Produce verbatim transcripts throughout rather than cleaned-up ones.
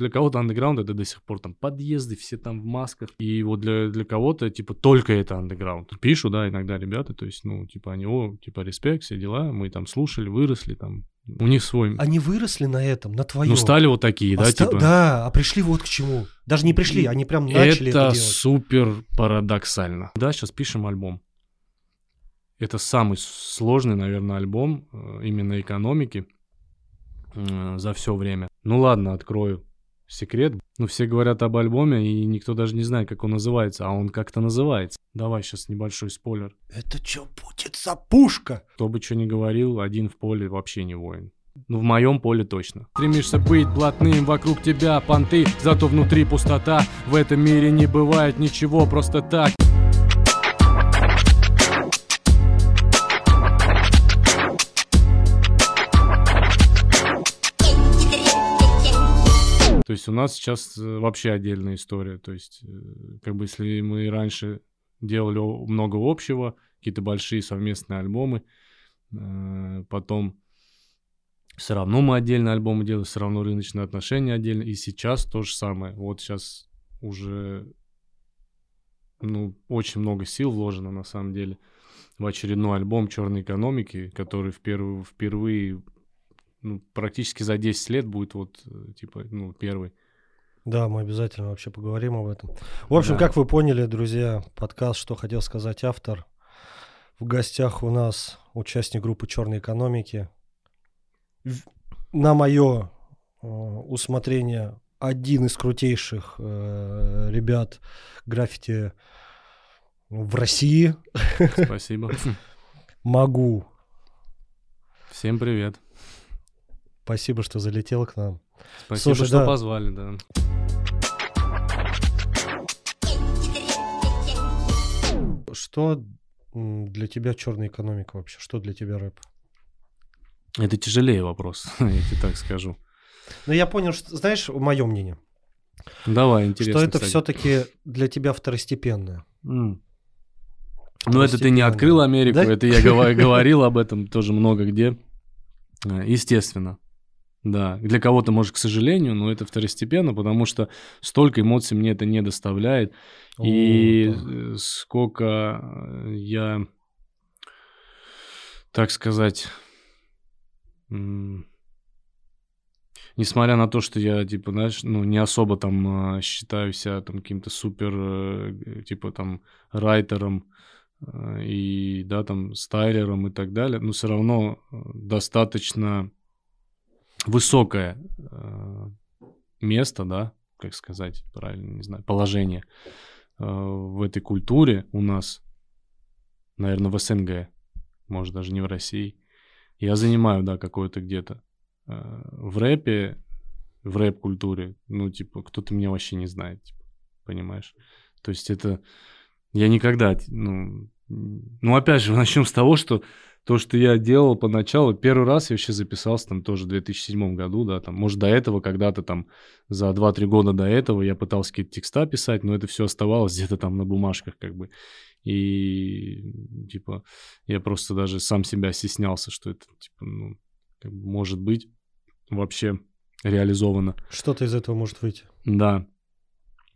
Для кого-то андеграунд — это до сих пор там подъезды, все там в масках. И вот для, для кого-то, типа, только это андеграунд. Пишу, да, иногда ребята, то есть, ну, типа, они, о, типа, респект, все дела, мы там слушали, выросли там. У них свой... Они выросли на этом, на твоем. Ну, стали вот такие, а да, ста... типа... Да, а пришли вот к чему. Даже не пришли, они прям начали это, это делать. Супер парадоксально. Да, сейчас пишем альбом. Это самый сложный, наверное, альбом именно экономики за все время. Ну, ладно, открою секрет. Ну, все говорят об альбоме, и никто даже не знает, как он называется, а он как-то называется. Давай сейчас небольшой спойлер. Это что будет за пушка? Кто бы что ни говорил, один в поле вообще не воин. Ну, в моем поле точно. Стремишься быть блатным, вокруг тебя понты, зато внутри пустота. В этом мире не бывает ничего просто так. То есть у нас сейчас вообще отдельная история. То есть, как бы, если мы раньше делали много общего, какие-то большие совместные альбомы, потом все равно мы отдельно альбомы делали, все равно рыночные отношения отдельно. И сейчас то же самое. Вот сейчас уже, ну, очень много сил вложено, на самом деле, в очередной альбом «Чёрной экономики», который впервые... впервые ну, практически за десять лет будет вот, типа, ну, первый. Да, мы обязательно вообще поговорим об этом. В общем, да. Как вы поняли, друзья, подкаст «Что хотел сказать автор». В гостях у нас участник группы «Чёрной экономики». На мое э, усмотрение, один из крутейших э, ребят граффити в России. Спасибо. Могу. Всем привет. Спасибо, что залетел к нам. Спасибо, Слушай, что да. позвали, да. Что для тебя «Чёрная экономика» вообще? Что для тебя рэп? Это тяжелее вопрос, я тебе так скажу. Ну, я понял, что, знаешь, мое мнение. Давай, интересно. Что это кстати. все-таки для тебя второстепенное. Mm. Ну, это ты не открыл Америку, да? Это я говорил об этом тоже много где. Естественно. Да, для кого-то, может, к сожалению, но это второстепенно, потому что столько эмоций мне это не доставляет. О, и да. сколько я, так сказать, несмотря на то, что я, типа, знаешь, ну, не особо там считаю себя там каким-то супер, типа, там, райтером, и, да, там, стайлером и так далее, но все равно достаточно высокое э, место, да, как сказать правильно, не знаю, положение э, в этой культуре у нас, наверное, в СНГ, может, даже не в России. Я занимаю, да, какое-то где-то э, в рэпе, в рэп-культуре, ну, типа, кто-то меня вообще не знает, типа, понимаешь? То есть это... Я никогда, ну, ну, опять же, начнем с того, что то, что я делал поначалу, первый раз я вообще записался там тоже в две тысячи седьмом году, да, там, может, до этого когда-то там за два-три года до этого я пытался какие-то текста писать, но это все оставалось где-то там на бумажках, как бы, и, типа, я просто даже сам себя стеснялся, что это, типа, ну, как бы, может быть вообще реализовано. Что-то из этого может выйти. Да,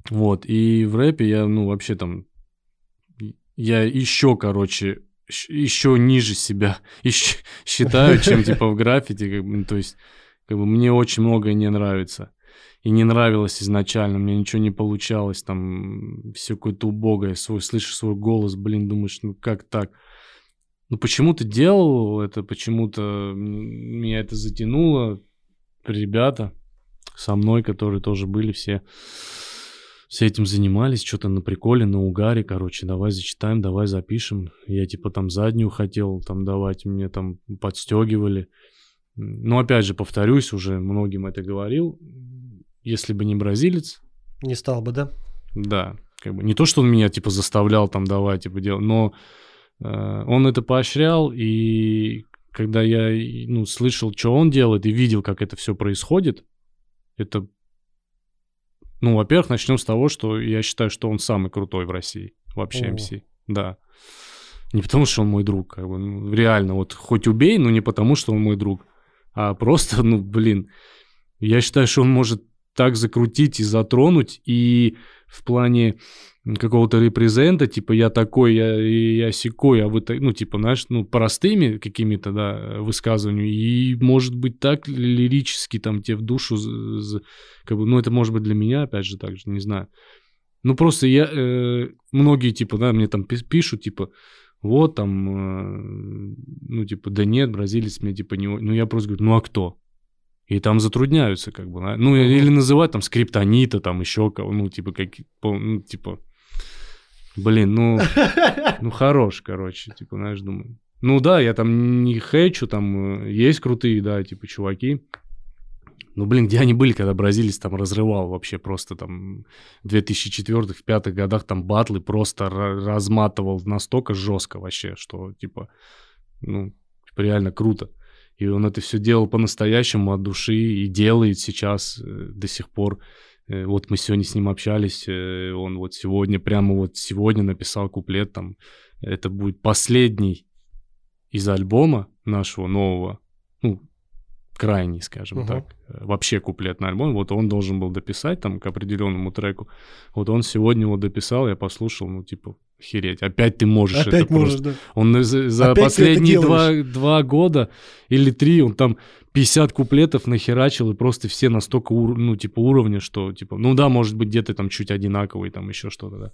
вот, и в рэпе я, ну, вообще там... Я еще, короче, еще ниже себя еще считаю, чем типа в граффити. Как бы, то есть, как бы, мне очень многое не нравится. И не нравилось изначально, мне ничего не получалось, там все какое-то убогое. Свой, слышишь свой голос, блин, думаешь, ну как так? Ну почему-то делал это, почему-то меня это затянуло. Ребята со мной, которые тоже были все... Все этим занимались, что-то на приколе, на угаре, короче, давай зачитаем, давай запишем. Я, типа, там заднюю хотел там давать, мне там подстегивали. Но, опять же, повторюсь, уже многим это говорил. Если бы не бразилец... Не стал бы, да? Да. Как бы не то, что он меня, типа, заставлял там давай, типа, делать, но э, он это поощрял, и когда я, ну, слышал, что он делает, и видел, как это все происходит, это... Ну, во-первых, начнем с того, что я считаю, что он самый крутой в России. Вообще эм си. Да. Не потому, что он мой друг. Как бы, ну, реально, вот хоть убей, но не потому, что он мой друг. А просто, ну, блин, я считаю, что он может так закрутить и затронуть, и в плане какого-то репрезента, типа, я такой, я, я сякой, а вы, ну, типа, знаешь, ну, простыми какими-то, да, высказываниями, и, может быть, так лирически, там, тебе в душу, как бы, ну, это, может быть, для меня, опять же, так же, не знаю. Ну, просто я, э, многие, типа, да, мне там пишут, типа, вот, там, э, ну, типа, да нет, бразилец мне, типа, не... Ну, я просто говорю, ну, а кто? И там затрудняются, как бы, да? Ну, или называть, там, Скриптонита, там, еще кого, ну, типа, как, ну, типа... Блин, ну, ну хорош, короче, типа, знаешь, думаю. Ну да, я там не хейчу, там есть крутые, да, типа, чуваки. Ну, блин, где они были, когда бразилец там разрывал вообще просто там в две тысячи четвёртом-две тысячи пятом годах там батлы просто разматывал настолько жестко вообще, что, типа, ну, типа, реально круто. И он это все делал по-настоящему от души и делает сейчас до сих пор. Вот мы сегодня с ним общались, он вот сегодня, прямо вот сегодня написал куплет, там, это будет последний из альбома нашего нового, ну, крайний, скажем uh-huh. так, вообще куплет на альбом, вот он должен был дописать там к определенному треку, вот он сегодня его дописал, я послушал, ну, типа, охереть, опять ты можешь опять это можешь, просто. Да. Он за, за последние два, два года или три, он там пятьдесят куплетов нахерачил, и просто все настолько, ну, типа, уровня, что, типа, ну да, может быть, где-то там чуть одинаковый, там еще что-то, да.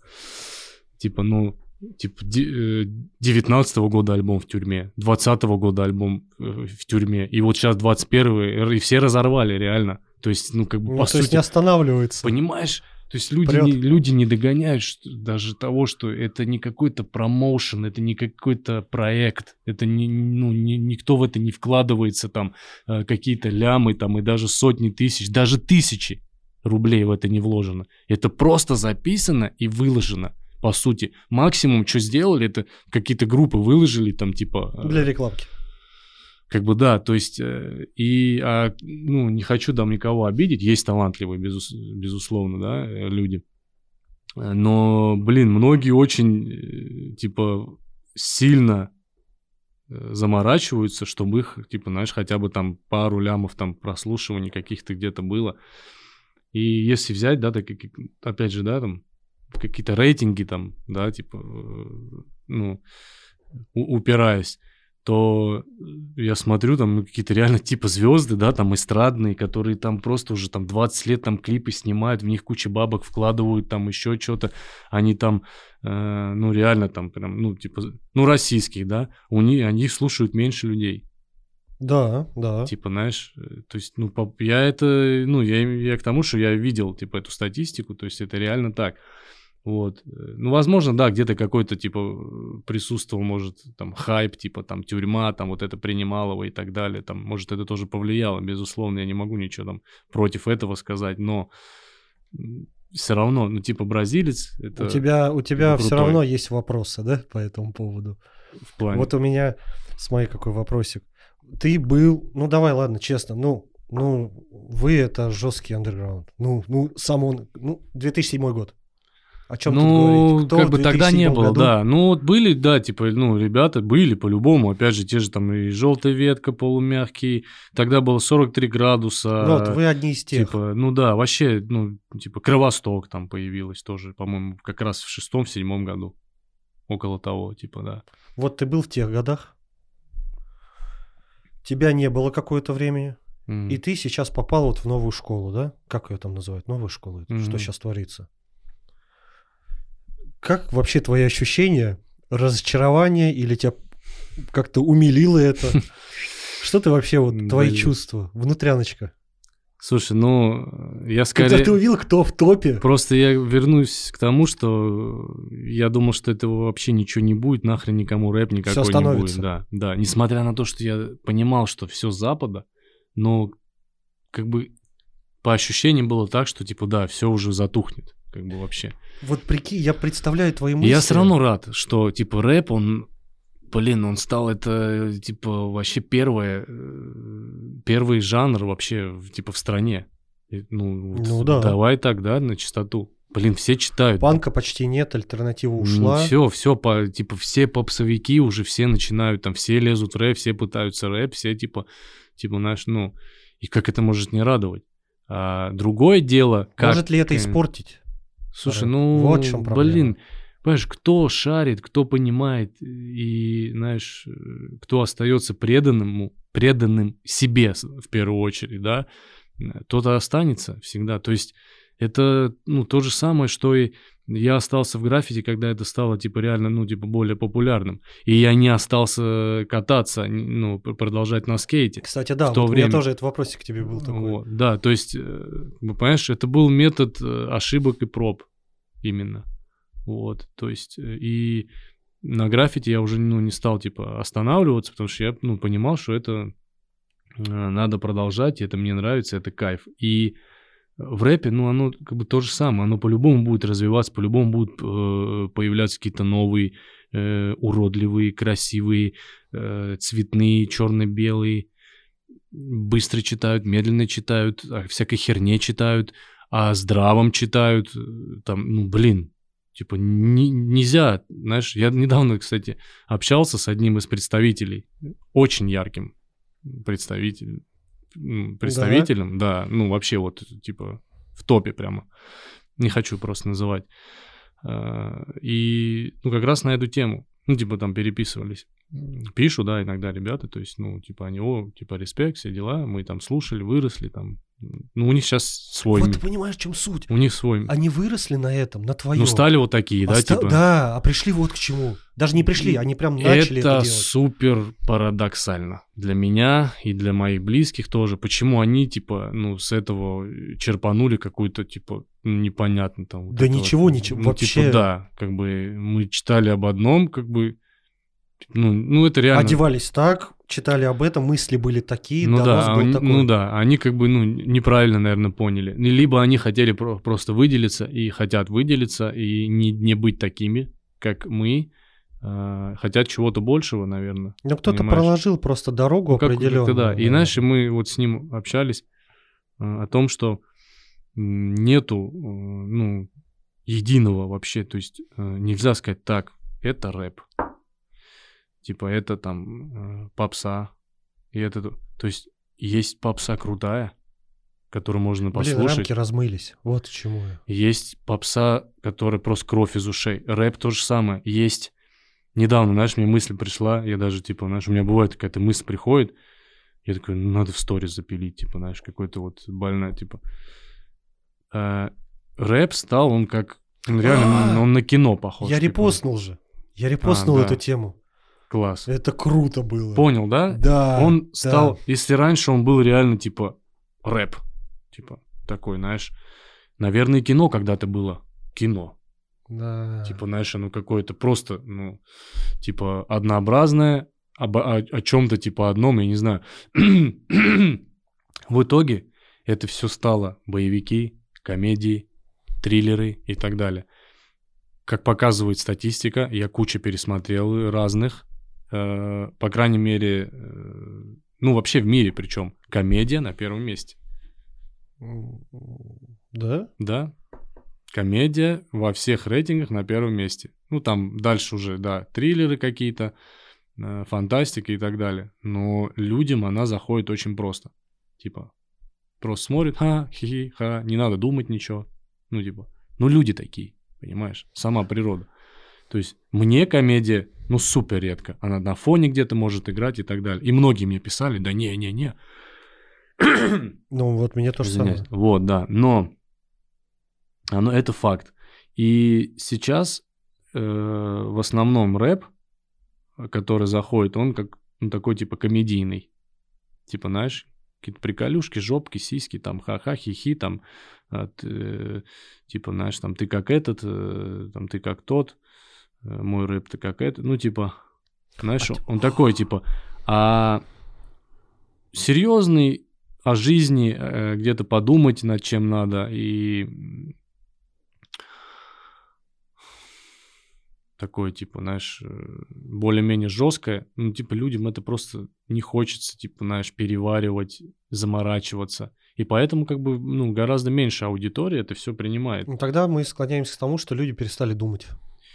Типа, ну, типа, девятнадцатого года альбом в тюрьме, двадцатого года альбом в тюрьме, и вот сейчас двадцать первый, и все разорвали, реально. То есть, ну, как бы, ну, по то сути... То есть, не останавливается. Понимаешь? То есть люди не, люди не догоняют что, даже того, что это не какой-то промоушен, это не какой-то проект, это не, ну, не, никто в это не вкладывается, там какие-то лямы там, и даже сотни тысяч, даже тысячи рублей в это не вложено. Это просто записано и выложено, по сути. Максимум, что сделали, это какие-то группы выложили там типа... Для рекламки. Как бы да, то есть, и, а, ну, не хочу там никого обидеть, есть талантливые, безус, безусловно, да, люди, но, блин, многие очень, типа, сильно заморачиваются, чтобы их, типа, знаешь, хотя бы там пару лямов там прослушиваний каких-то где-то было, и если взять, да, так, опять же, да, там, какие-то рейтинги там, да, типа, ну, у, упираясь, то я смотрю, там какие-то реально типа звезды, да, там эстрадные, которые там просто уже там двадцать лет там клипы снимают, в них куча бабок вкладывают, там еще что-то, они там, э, ну реально там прям, ну типа, ну российские, да, у них, они слушают меньше людей. Да, да. Типа, знаешь, то есть, ну я это, ну я, я к тому, что я видел, типа, эту статистику, то есть это реально так. Вот. Ну, возможно, да, где-то какой-то, типа, присутствовал, может, там, хайп, типа, там, тюрьма, там, вот это Принималово и так далее, там, может, это тоже повлияло, безусловно, я не могу ничего там против этого сказать, но все равно, ну, типа, бразилец, это... У тебя, у тебя все равно есть вопросы, да, по этому поводу? В плане... Вот у меня, смотри, какой вопросик. Ты был, ну, давай, ладно, честно, ну, ну, вы это жесткий андерграунд, ну, ну, сам он, ну, две тысячи седьмой год. О чем ну, тут говорить? Кто как бы тогда не было, году? Да. Ну, вот были, да, типа, ну, ребята были по-любому. Опять же, те же там и «Желтая ветка», полумягкий. Тогда было сорок три градуса. Ну, вот вы одни из тех. Типа, ну, да, вообще, ну, типа, «Кровосток» там появилась тоже, по-моему, как раз в шестом, седьмом году. Около того, типа, да. Вот ты был в тех годах. Тебя не было какое-то времени. Mm-hmm. И ты сейчас попал вот в новую школу, да? Как ее там называют? Новую школу? Mm-hmm. Что сейчас творится? Как вообще твои ощущения? Разочарование или тебя как-то умилило это? Что ты вообще, вот твои чувства, внутряночка? Слушай, ну, я скорее... Когда ты увидел, кто в топе? Просто я вернусь к тому, что я думал, что этого вообще ничего не будет, нахрен никому рэп никакой не будет. Да, да, несмотря на то, что я понимал, что все с Запада, но как бы по ощущениям было так, что типа да, все уже затухнет. Как бы вообще. Вот прикинь, я представляю твои мысли. Я все равно рад, что типа рэп, он, блин, он стал это типа вообще первое, первый жанр вообще типа в стране. Ну, вот, ну да. Давай так, да, на чистоту. Блин, все читают. Панка почти нет, альтернатива ушла. Ну, все, все, по, типа все попсовики уже все начинают, там все лезут в рэп, все пытаются рэп, все типа, типа, знаешь, ну, и как это может не радовать? А, другое дело... Как... Может ли это испортить? Слушай, ну, вот в чем проблема. Блин, понимаешь, кто шарит, кто понимает, и, знаешь, кто остается преданным, преданным себе в первую очередь, да, тот и останется всегда. То есть это, ну, то же самое, что и я остался в граффити, когда это стало, типа, реально, ну, типа, более популярным. И я не остался кататься, ну, продолжать на скейте. Кстати, да, вот у меня тоже этот вопросик к тебе был такой. Вот, да, то есть, понимаешь, это был метод ошибок и проб именно. Вот, то есть, и на граффити я уже, ну, не стал, типа, останавливаться, потому что я, ну, понимал, что это надо продолжать, это мне нравится, это кайф. И в рэпе, ну, оно как бы то же самое, оно по-любому будет развиваться, по-любому будут э, появляться какие-то новые, э, уродливые, красивые, э, цветные, черно-белые, быстро читают, медленно читают, о всякой херне читают, о здравом читают, там, ну, блин, типа не, нельзя, знаешь, я недавно, кстати, общался с одним из представителей, очень ярким представителем, представителем, да. да, ну, вообще вот, типа, в топе прямо. Не хочу просто называть. И, ну, как раз на эту тему, ну, типа, там переписывались. Пишу, да, иногда ребята, то есть, ну, типа, они, о, типа, респект, все дела, мы там слушали, выросли, там. Ну, у них сейчас свой. Вот ты понимаешь, в чем суть. У них свой. Они выросли на этом, на твоем. Ну, стали вот такие, а да, ста... типа. Да, а пришли вот к чему. Даже не пришли, они прям начали это, это делать. Супер парадоксально для меня и для моих близких тоже. Почему они, типа, ну, с этого черпанули какую-то, типа, непонятно там. Вот да ничего, вот, ничего, ну, вообще. Типа, да, как бы мы читали об одном, как бы, ну, ну это реально. Одевались так, читали об этом, мысли были такие, ну, донос да, был они, такой. Ну да, они как бы, ну, неправильно, наверное, поняли. Либо они хотели про- просто выделиться и хотят выделиться, и не, не быть такими, как мы, а, хотят чего-то большего, наверное. Ну, кто-то понимаешь? Проложил просто дорогу, ну, определенную. Да. И иначе мы вот с ним общались а, о том, что нету, ну, единого вообще, то есть нельзя сказать так, это рэп. Типа это там попса, и это... То есть есть попса крутая, которую можно послушать. Блин, рамки размылись, вот к чему я. Есть попса, которая просто кровь из ушей. Рэп то же самое. Есть... Недавно, знаешь, мне мысль пришла, я даже, типа, знаешь, у меня бывает какая-то мысль приходит, я такой, ну, надо в сторис запилить, типа, знаешь, какой-то вот больной, типа... А, рэп стал, он как... Он реально, он, он на кино похож. Я типа. репостнул же, я репостнул а, эту да. тему. Класс. Это круто было. Понял, да? Да. Он стал, да. Если раньше он был реально типа рэп, типа такой, знаешь, наверное, кино когда-то было. Кино. Да. Типа, знаешь, оно какое-то просто, ну, типа однообразное, об, о, о чем-то типа одном, я не знаю. В итоге это все стало боевики, комедии, триллеры и так далее. Как показывает статистика, я кучу пересмотрел разных. По крайней мере, ну, вообще в мире, причем комедия на первом месте. Да? Да. Комедия во всех рейтингах на первом месте. Ну, там дальше уже, да, триллеры какие-то, фантастика и так далее. Но людям она заходит очень просто. Типа, просто смотрит, ха, хи-хи, ха, не надо думать ничего. Ну, типа, ну, люди такие, понимаешь? Сама природа. То есть мне комедия, ну, супер редко. Она на фоне где-то может играть и так далее. И многие мне писали, да не-не-не. Ну, вот мне тоже самое. Вот, да. Но оно, это факт. И сейчас э, в основном рэп, который заходит, он как ну, такой типа комедийный. Типа, знаешь, какие-то приколюшки, жопки, сиськи, там ха-ха, хи-хи, там от, э, типа, знаешь, там ты как этот, э, там ты как тот. Мой рэп, ты как это? Ну, типа, знаешь, он такой, типа, а серьезный, о жизни, где-то подумать над чем надо, и такое, типа, знаешь, более-менее жесткое. Ну, типа, людям это просто не хочется, типа, знаешь, переваривать, заморачиваться. И поэтому, как бы, ну, гораздо меньше аудитории это все принимает. Ну, тогда мы склоняемся к тому, что люди перестали думать.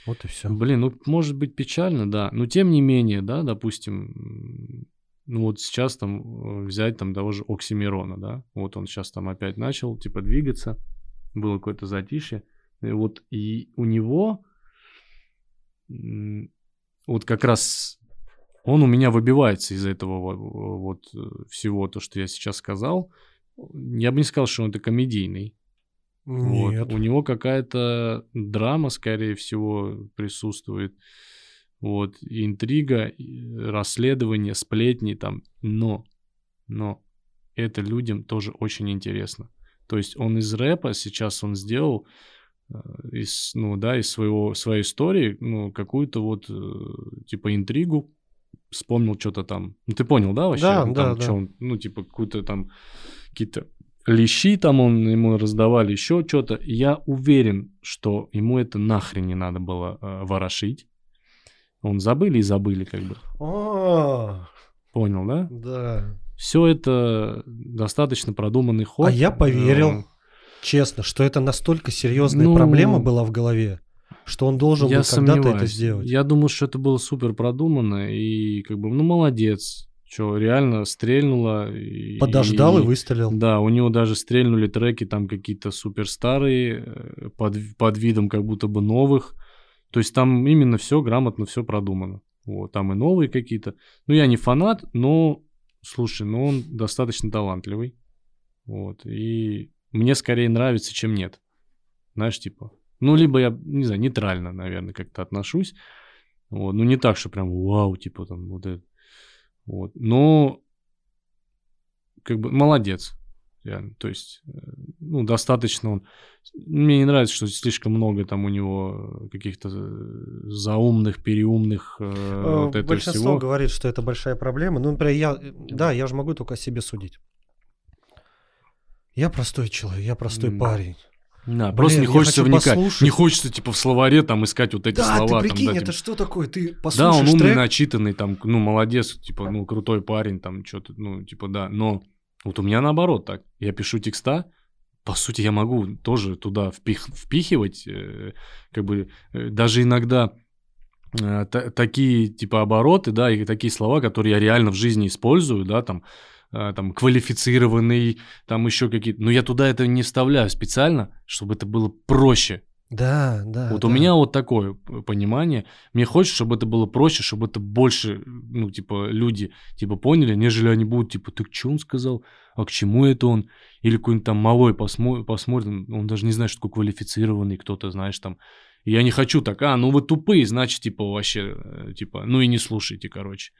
Вот и все. Блин, ну, может быть печально, да. Но тем не менее, да, допустим, Ну вот сейчас там взять там того же Оксимирона, да, вот он сейчас там опять начал типа двигаться, было какое-то затишье, и вот и у него вот как раз он у меня выбивается из этого вот всего, то, что я сейчас сказал. Я бы не сказал, что он это комедийный. Нет. Вот. У него какая-то драма, скорее всего, присутствует. Вот, интрига, расследование, сплетни там, но, но это людям тоже очень интересно. То есть он из рэпа сейчас он сделал из, ну да, из своего, своей истории, ну, какую-то вот типа интригу, вспомнил что-то там. Ну, ты понял, да, вообще? Да, ну, да, там, да. Что он, ну, типа, какую-то там, какие-то лещи там он, ему раздавали, еще что-то. Я уверен, что ему это нахрен не надо было э, ворошить. Он забыли и забыли, как бы. О-о-о. Понял, да? Да. Все это достаточно продуманный ход. А я поверил, но... честно, что это настолько серьезная ну... проблема была в голове, что он должен я был сомневаюсь. Когда-то это сделать. Я думаю, что это было супер продумано и как бы, ну, молодец. Что, реально стрельнуло. И, подождал и, и выстрелил. Да, у него даже стрельнули треки там какие-то суперстарые, под, под видом как будто бы новых. То есть там именно все грамотно, все продумано. Вот, там и новые какие-то. Ну, я не фанат, но, слушай, ну, он достаточно талантливый. Вот, и мне скорее нравится, чем нет. Знаешь, типа, ну, либо я, не знаю, нейтрально, наверное, как-то отношусь. Вот, ну, не так, что прям вау, типа там вот это. Вот, но как бы молодец. Реально. То есть, ну, достаточно он... Мне не нравится, что слишком много там у него каких-то заумных, переумных э, вот этого большинство всего. Говорит, что это большая проблема. Ну, например, я... Да, я же могу только о себе судить. Я простой человек, я простой mm. парень. Да, блин, просто не хочется вникать. Послушать. Не хочется, типа, в словаре там искать вот эти да, слова. Да, ты прикинь, там, да, это типа... что такое? Ты послушаешь трек? Да, он умный, трек? Начитанный, там, ну, молодец, типа, ну, крутой парень, там, что-то, ну, типа, да, но... Вот у меня наоборот так. Я пишу текста, по сути, я могу тоже туда впих, впихивать, э, как бы э, даже иногда э, та, такие типа обороты, да, и такие слова, которые я реально в жизни использую, да, там, э, там квалифицированный, там еще какие-то. Но я туда это не вставляю специально, чтобы это было проще. Да, да. Вот да. У меня вот такое понимание. Мне хочется, чтобы это было проще, чтобы это больше, ну, типа, люди, типа, поняли, нежели они будут, типа, ты что он сказал, а к чему это он? Или какой-нибудь там малой посмотрит, посмотрит, он даже не знает, что такое квалифицированный кто-то, знаешь, там. Я не хочу так, а, ну, вы тупые, значит, типа, вообще, типа, ну, и не слушайте, короче.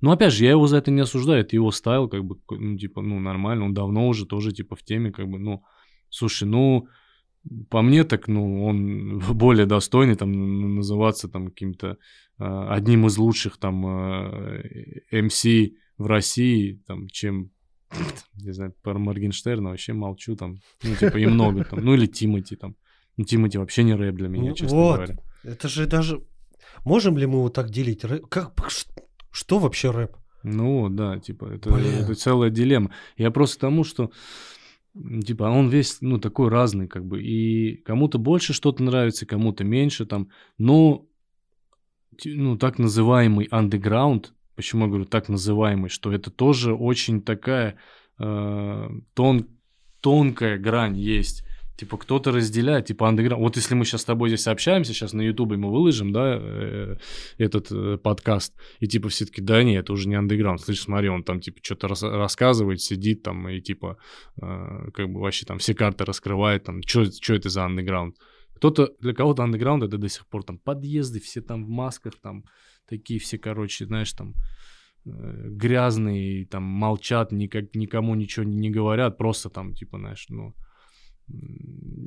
Ну, опять же, я его за это не осуждаю, это его стайл, как бы, ну, типа, ну, нормально, он давно уже тоже, типа, в теме, как бы, ну, слушай, ну... По мне так, ну, он более достойный там называться там каким-то э, одним из лучших там э, эм си в России, там, чем, не знаю, про Моргенштерна вообще молчу там, ну, типа, и много там, ну, или Тимати там. Ну, Тимати вообще не рэп для меня, честно вот. Говоря. Это же даже... Можем ли мы его так делить? Рэп... Как... Что вообще рэп? Ну, да, типа, это, это целая дилемма. Я просто к тому, что... Типа, он весь, ну, такой разный, как бы, и кому-то больше что-то нравится, кому-то меньше, там, но, ну, так называемый андеграунд, почему я говорю так называемый, что это тоже очень такая э, тон, тонкая грань есть, типа, кто-то разделяет, типа, андеграунд, вот если мы сейчас с тобой здесь общаемся, сейчас на Ютубе мы выложим, да, э, этот э, подкаст, и, типа, все таки да нет, это уже не андеграунд, слышишь, смотри, он там, типа, что-то рас- рассказывает, сидит там, и, типа, э, как бы вообще там все карты раскрывает, там, что это за андеграунд? Кто-то, для кого-то андеграунд — это до сих пор там подъезды, все там в масках, там, такие все, короче, знаешь, там, э, грязные, там, молчат, никак, никому ничего не говорят, просто там, типа, знаешь, ну...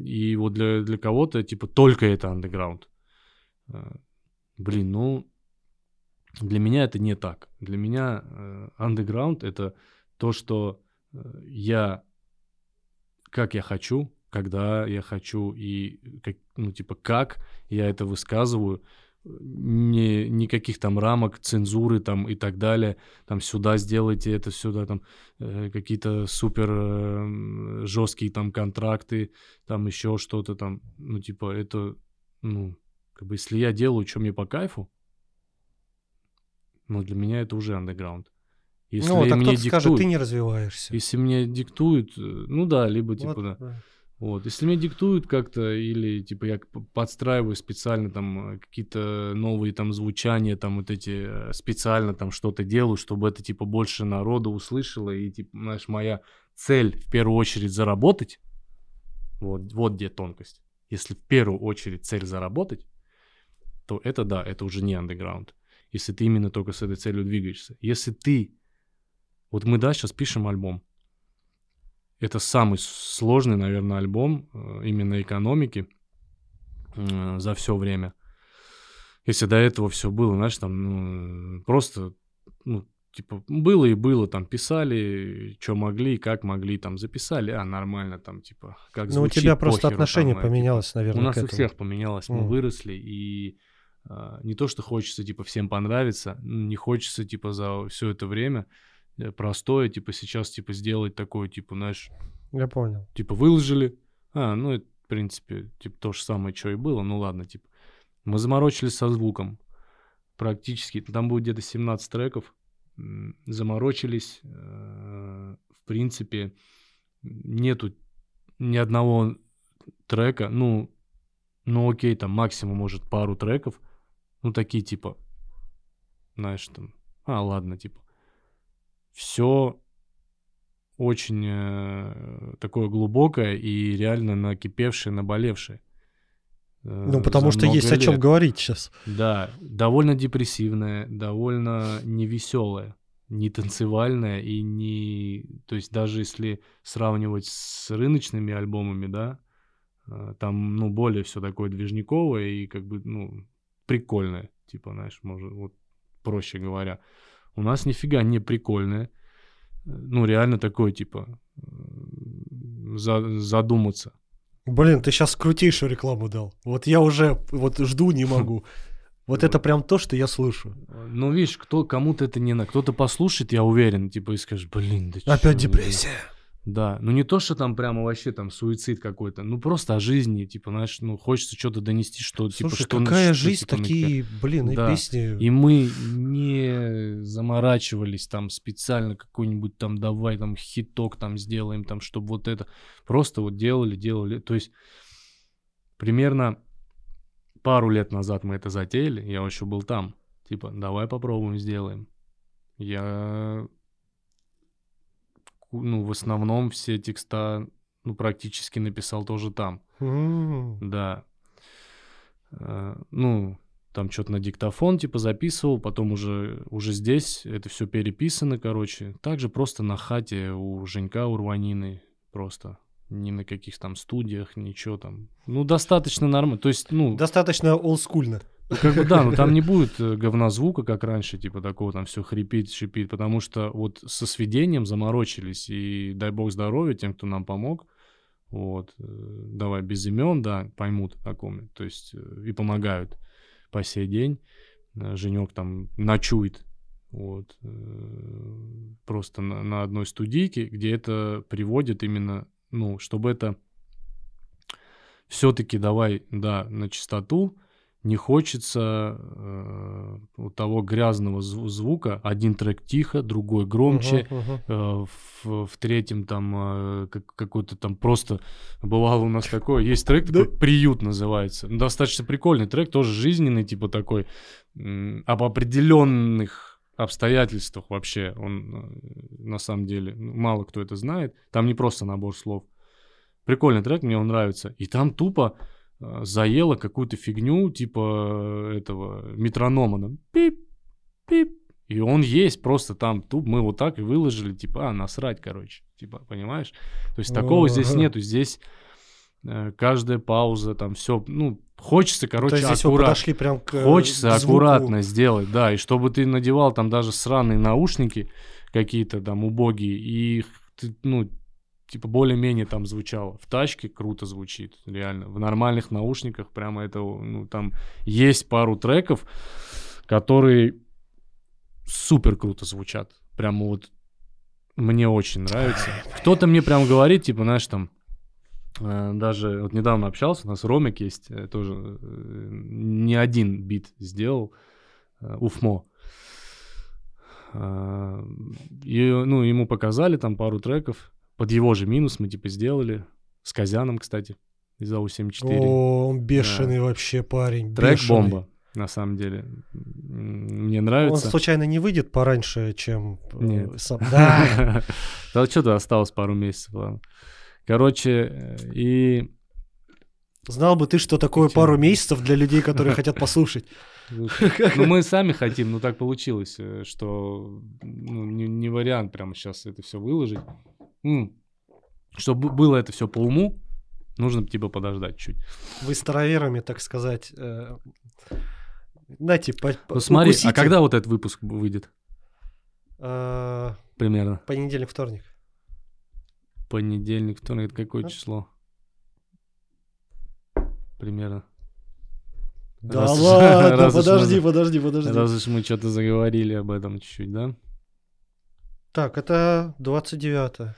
И вот для, для кого-то, типа, только это андеграунд. Блин, ну, для меня это не так. Для меня андеграунд — это то, что я, как я хочу, когда я хочу, и, как, ну, типа, как я это высказываю, не, никаких там рамок, цензуры там и так далее, там сюда сделайте это, сюда там э, какие-то супер э, жесткие там контракты, там еще что-то там, ну типа это, ну как бы если я делаю, что мне по кайфу, ну для меня это уже андеграунд. Если ну, так мне кто-то диктует, скажет, ты не развиваешься. Если мне диктуют, ну да, либо типа... Вот, да. Вот. Если мне диктуют как-то, или типа я подстраиваю специально там какие-то новые там звучания, там вот эти, специально там что-то делаю, чтобы это типа больше народа услышало, и типа, знаешь, моя цель в первую очередь заработать, вот, вот где тонкость. Если в первую очередь цель заработать, то это да, это уже не андеграунд. Если ты именно только с этой целью двигаешься. Если ты... Вот мы, да, сейчас пишем альбом. Это самый сложный, наверное, альбом именно экономики за все время. Если до этого все было, знаешь, там ну, просто, ну, типа, было и было, там, писали, что могли, как могли, там, записали, а нормально, там, типа, как звучит. Ну, у тебя просто похеру, отношение там, поменялось, наверное, у нас у всех поменялось, мы mm. выросли, и а, не то, что хочется, типа, всем понравиться, не хочется, типа, за все это время... простое, типа, сейчас, типа, сделать такое, типа, знаешь... Я понял. Типа, выложили. А, ну, это, в принципе, типа, то же самое, что и было. Ну, ладно, типа. Мы заморочились со звуком. Практически. Там будет где-то семнадцать треков. Заморочились. В принципе, нету ни одного трека. Ну, ну, окей, там, максимум, может, пару треков. Ну, такие, типа, знаешь, там... А, ладно, типа. Все очень э, такое глубокое и реально накипевшее, наболевшее. Э, ну, потому что есть лет. О чем говорить сейчас. Да, довольно депрессивное, довольно невеселое, не танцевальное и не... То есть даже если сравнивать с рыночными альбомами, да, э, там, ну, более все такое движниковое и как бы, ну, прикольное, типа, знаешь, может, вот проще говоря. У нас нифига не прикольное. Ну, реально такое, типа, за, задуматься. Блин, ты сейчас крутейшую рекламу дал. Вот я уже вот жду, не могу. Вот это прям то, что я слышу. Ну, видишь, кто, кому-то это не надо. Кто-то послушает, я уверен, типа, и скажет, блин, да чё. Опять депрессия. Да, ну не то, что там прямо вообще там суицид какой-то, ну просто о жизни, типа, знаешь, ну хочется что-то донести, что... Слушай, типа, что, какая что, жизнь, типа, такие, на... блин, и да. песни... И мы не заморачивались там специально какой-нибудь там, давай там хиток там сделаем, там, чтобы вот это... Просто вот делали, делали, то есть примерно пару лет назад мы это затеяли, я еще был там, типа, давай попробуем, сделаем. Я... Ну, в основном все текста, ну, практически написал тоже там. Mm. Да. А, ну, там что-то на диктофон, типа, записывал, потом уже, уже здесь это все переписано, короче. Также просто на хате у Женька, у Рванины просто. Ни на каких там студиях, ничего там. Ну, достаточно нормально, то есть, ну... Достаточно олдскульно. Ну, как бы, да, но там не будет говнозвука, как раньше, типа такого, там все хрипит, шипит, потому что вот со сведением заморочились, и дай бог здоровья тем, кто нам помог, вот, давай без имен, да, поймут о ком, то есть, и помогают по сей день, Женек там ночует, вот, просто на, на одной студийке, где это приводит именно, ну, чтобы это все-таки давай, да, на чистоту. Не хочется э, вот того грязного зв- звука. Один трек тихо, другой громче. Uh-huh, uh-huh. Э, в, в третьем там э, как, какой-то там просто... Бывало у нас такое. Есть трек такой, «Приют» называется. Достаточно прикольный трек, тоже жизненный, типа такой. Э, об определенных обстоятельствах вообще. Он э, на самом деле... Мало кто это знает. Там не просто набор слов. Прикольный трек, мне он нравится. И там тупо... заела какую-то фигню типа этого метронома. Там, пип, пип. И он есть просто там. Тут мы вот так и выложили, типа, а, насрать, короче. Типа, понимаешь? То есть такого О-о-о. здесь нету. Здесь э, каждая пауза, там все. Ну, хочется, короче, ну, аккуратно. Хочется звуку. Аккуратно сделать, да. И чтобы ты надевал там даже сраные наушники какие-то там убогие, и ты, ну, типа более-менее там звучало. В тачке круто звучит, реально. В нормальных наушниках прямо это... Ну, там есть пару треков, которые супер круто звучат. Прямо вот мне очень нравится. Кто-то мне прям говорит, типа, знаешь, там... Даже вот недавно общался, у нас Ромик есть, тоже не один бит сделал, Уфмо. И, ну, ему показали там пару треков. Под его же минус мы, типа, сделали. С Казяном, кстати, из а у семьдесят четыре. О, он бешеный, да, вообще парень. Трек-бомба, на самом деле. Мне нравится. Он случайно не выйдет пораньше, чем... Нет. Сам... Да. Да что-то осталось пару месяцев. Ладно. Короче, и... Знал бы ты, что такое Почему? пару месяцев для людей, которые хотят послушать. Ну, мы сами хотим, но так получилось, что ну, не, не вариант прямо сейчас это все выложить. Чтобы было это все по уму, нужно типа подождать чуть. Вы староверами, так сказать, э, знаете, по, по, ну, смотри, укусите. А когда вот этот выпуск выйдет? А, примерно. Понедельник, вторник. Понедельник, вторник, это какое а? число? Примерно. Да раз ладно, раз подожди, мы, подожди, подожди. Раз уж мы что-то заговорили об этом чуть-чуть, да? Так, это двадцать девятое.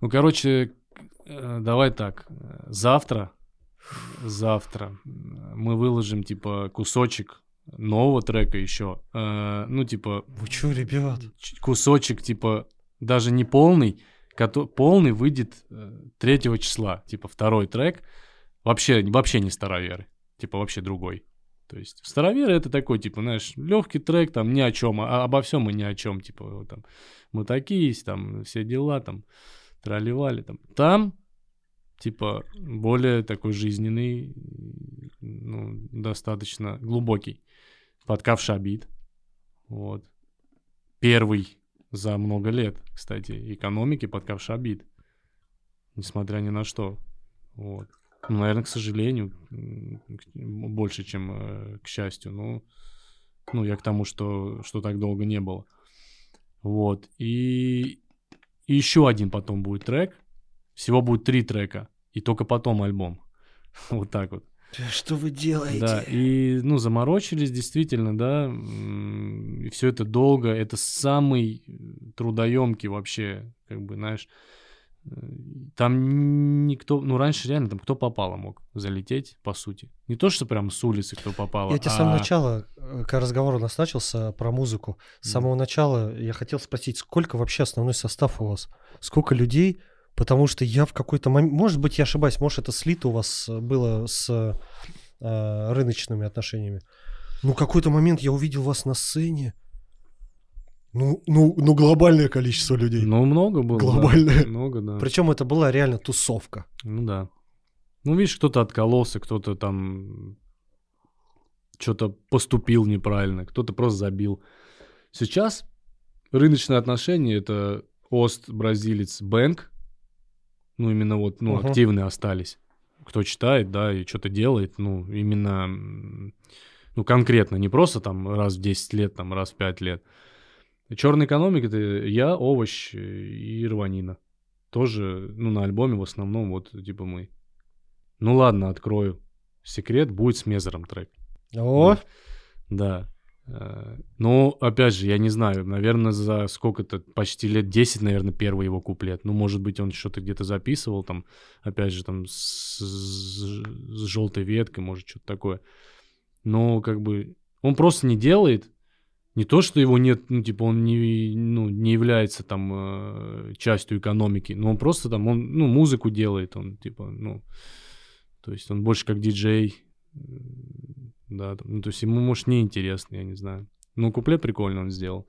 Ну, короче, давай так. Завтра, завтра мы выложим, типа, кусочек нового трека еще. Ну, типа... Вы чё, ребят? Кусочек, типа, даже не полный. Полный выйдет третьего числа. Типа, второй трек. Вообще, вообще не староверы. Типа, вообще другой. То есть, староверы — это такой, типа, знаешь, легкий трек, там, ни о чем, а обо всем и ни о чем. Типа, там, мы такие есть, там, все дела, там, тролливали, там. Там, типа, более такой жизненный, ну, достаточно глубокий. Подкавша бит. Вот. Первый за много лет, кстати, экономики подкавша бит. Несмотря ни на что. Вот. Ну, наверное, к сожалению, больше, чем э, к счастью. Ну, ну, я к тому, что, что так долго не было. Вот. И, и еще один потом будет трек. Всего будет три трека. И только потом альбом. Вот так вот. Что вы делаете? Да, и, ну, заморочились действительно, да. И все это долго. Это самый трудоемкий вообще, как бы, знаешь... Там никто, ну раньше реально там кто попало мог залететь, по сути. Не то, что прям с улицы кто попало. Я тебе а... с самого начала, когда разговор у нас начался про музыку, с самого начала я хотел спросить, сколько вообще основной состав у вас? Сколько людей? Потому что я в какой-то момент, может быть я ошибаюсь, может это слито у вас было с э, рыночными отношениями. Ну какой-то момент я увидел вас на сцене. Ну, ну, ну, глобальное количество людей. Ну, много было. Глобальное. Да, много, да. Причем это была реально тусовка. Ну, да. Ну, видишь, кто-то откололся, кто-то там что-то поступил неправильно, кто-то просто забил. Сейчас рыночные отношения — это Ост, Бразилец, Бэнк. Ну, именно вот, ну, угу. активные остались. Кто читает, да, и что-то делает, ну, именно, ну, конкретно, не просто там раз в десять лет, там раз в пять лет. Чёрная экономика — это я, Овощ и Рванина. Тоже, ну, на альбоме в основном вот, типа, мы. Ну, ладно, открою секрет, будет с Мезером трек. О! Да. да. Ну, опять же, я не знаю, наверное, за сколько-то, почти лет десять, наверное, первый его куплет. Ну, может быть, он что-то где-то записывал, там, опять же, там, с, с желтой веткой, может, что-то такое. Но, как бы, он просто не делает... Не то, что его нет, ну, типа, он не, ну, не является там э, частью экономики, но он просто там, он, ну, музыку делает, он, типа, ну, то есть он больше как диджей, да, там, ну, то есть ему, может, неинтересно, я не знаю, но куплет прикольно он сделал,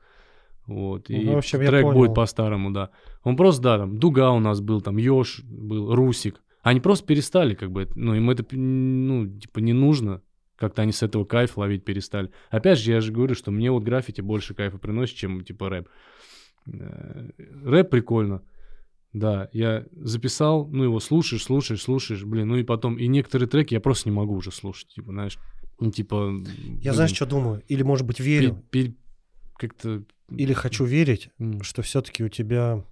вот, и ну, в общем, трек будет по-старому, да, он просто, да, там, Дуга у нас был, там, Ёж был, Русик, они просто перестали, как бы, ну, им это, ну, типа, не нужно. Как-то они с этого кайф ловить перестали. Опять же, я же говорю, что мне вот граффити больше кайфа приносит, чем типа рэп. Рэп прикольно. Да, я записал, ну его слушаешь, слушаешь, слушаешь, блин, ну и потом... И некоторые треки я просто не могу уже слушать, типа, знаешь, ну типа... Я, знаешь, что думаю? Или, может быть, верю. Пер, пер, как-то... Или хочу верить, mm. что все-таки у тебя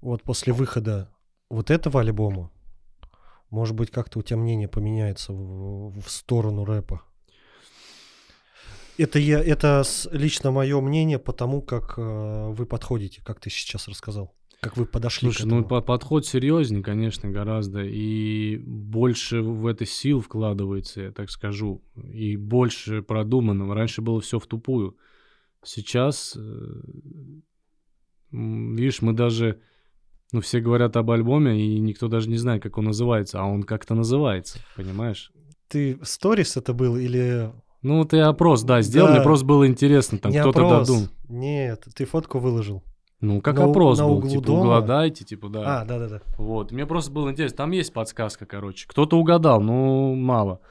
вот после выхода вот этого альбома, может быть, как-то у тебя мнение поменяется в, в сторону рэпа. Это, я, это лично мое мнение по тому, как э, вы подходите, как ты сейчас рассказал. Как вы подошли Слушай, к этому. Ну, подход серьезнее, конечно, гораздо. И больше в это сил вкладывается, я так скажу. И больше продуманного. Раньше было все втупую. сейчас, видишь, мы даже... Ну, все говорят об альбоме, и никто даже не знает, как он называется, а он как-то называется, понимаешь? Ты сторис это был или... Ну, ты опрос, да, сделал, да. Мне просто было интересно, там, не кто-то опрос. Додумал. Нет, ты фотку выложил. Ну, как на, опрос на был, углу типа, дома. Угадайте, типа, да. А, да-да-да. Вот, мне просто было интересно, там есть подсказка, короче, кто-то угадал, но мало.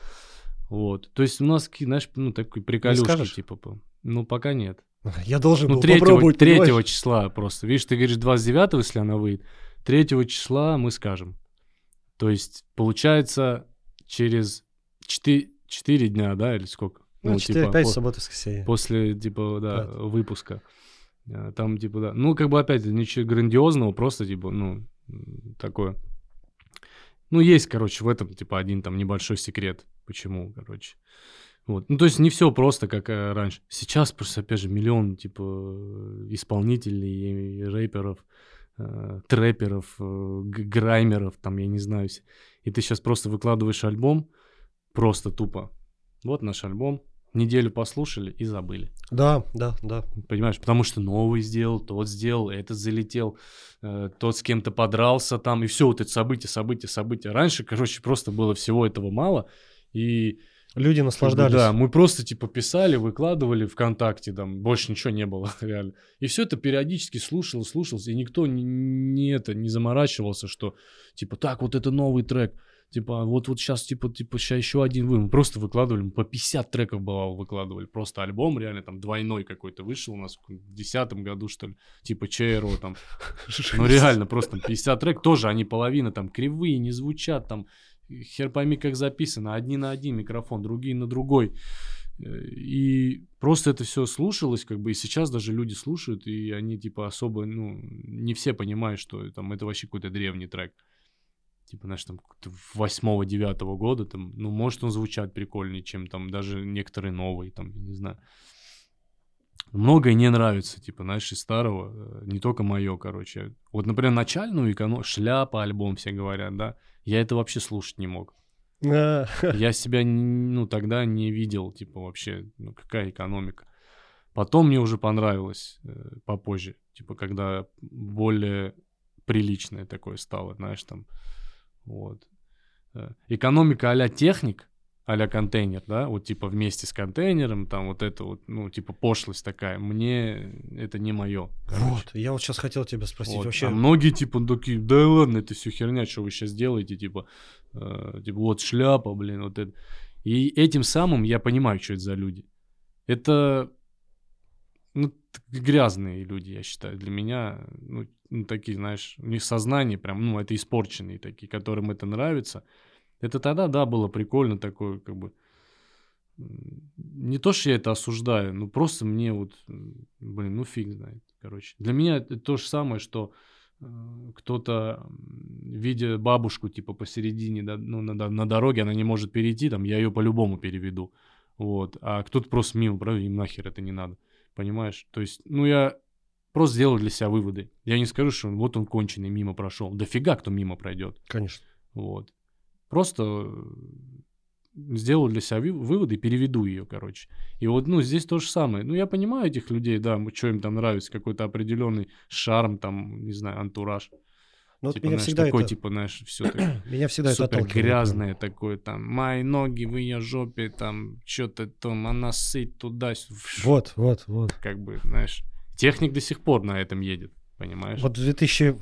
Вот, то есть у нас, знаешь, ну, такой приколюшки, типа, ну, пока нет. Я должен ну, был третьего, попробовать. третьего числа просто. Видишь, ты говоришь двадцать девятого, если она выйдет, третьего числа мы скажем. То есть, получается, через четыре, четыре дня, да, или сколько? Ну, ну четыре-пять, типа, суббота, воскресенье. После, типа, да, пять. Выпуска. Там, типа, да. Ну, как бы, опять, ничего грандиозного, просто, типа, ну, такое. Ну, есть, короче, в этом, типа, один там небольшой секрет. Почему, короче. Вот. Ну, то есть не все просто, как раньше. Сейчас просто, опять же, миллион, типа, исполнителей, рэперов, э, трэперов, э, граймеров, там, я не знаю. И ты сейчас просто выкладываешь альбом, просто тупо. Вот наш альбом. Неделю послушали и забыли. Да, да, да. Понимаешь, потому что новый сделал, тот сделал, этот залетел, э, тот с кем-то подрался там, и все вот эти события, события, события. Раньше, короче, просто было всего этого мало, и... Люди наслаждались. Да, мы просто типа писали, выкладывали ВКонтакте, там больше ничего не было реально. И все это периодически слушалось, слушалось, и никто не, не это не заморачивался, что типа так вот это новый трек, типа вот вот сейчас типа типа сейчас еще один вы, мы просто выкладывали, мы по пятьдесят треков бывало выкладывали, просто альбом реально там двойной какой-то вышел у нас в десятом году что ли, типа ЧРО там, ну реально просто пятьдесят треков, тоже они половина там кривые, не звучат там. Хер пойми, как записано. Одни на один микрофон, другие на другой. И просто это все слушалось, как бы, и сейчас даже люди слушают, и они, типа, особо, ну, не все понимают, что там это вообще какой-то древний трек. Типа, знаешь, там, восьмого-девятого года, там, ну, может, он звучать прикольнее, чем, там, даже некоторые новые, там, не знаю. Многое не нравится, типа, знаешь, из старого, не только мое, короче. Вот, например, начальную экономику, шляпа, альбом, все говорят, да, я это вообще слушать не мог. Я себя, ну, тогда не видел, типа, вообще, ну, какая экономика. Потом мне уже понравилось э, попозже, типа, когда более приличное такое стало, знаешь, там, вот. Экономика а-ля техник, а-ля контейнер, да, вот типа вместе с контейнером, там вот это вот, ну типа пошлость такая, мне это не мое. Вот, я вот сейчас хотел тебя спросить вот. Вообще. А многие типа такие, да ладно, это все херня, что вы сейчас делаете, типа, э, типа вот шляпа, блин, вот это. И этим самым я понимаю, что это за люди. Это, ну, грязные люди, я считаю, для меня, ну, ну такие, знаешь, у них сознание прям, ну это испорченные такие, которым это нравится. Это тогда, да, было прикольно такое, как бы... Не то, что я это осуждаю, но просто мне вот... Блин, ну фиг знает, короче. Для меня это то же самое, что э, кто-то, видя бабушку, типа, посередине, да, ну, на, на дороге, она не может перейти, там, я ее по-любому переведу. Вот. А кто-то просто мимо, правда, им нахер это не надо. Понимаешь? То есть, ну, я просто сделал для себя выводы. Я не скажу, что вот он конченый, мимо прошел. Дофига кто мимо пройдет. Конечно. Вот. Просто сделаю для себя выводы и переведу ее, короче. И вот, ну, здесь то же самое. Ну, я понимаю этих людей, да, что им там нравится, какой-то определенный шарм, там, не знаю, антураж. Ну, типа, меня знаешь, всегда такой, это... типа, знаешь, все такое. Меня всегда это отталкивает. Супер грязное такое, там, мои ноги в ее жопе, там, что-то там, она сыт туда-сюда. Вот, вот, вот. Как бы, знаешь, техник до сих пор на этом едет, понимаешь? Вот в две тысячи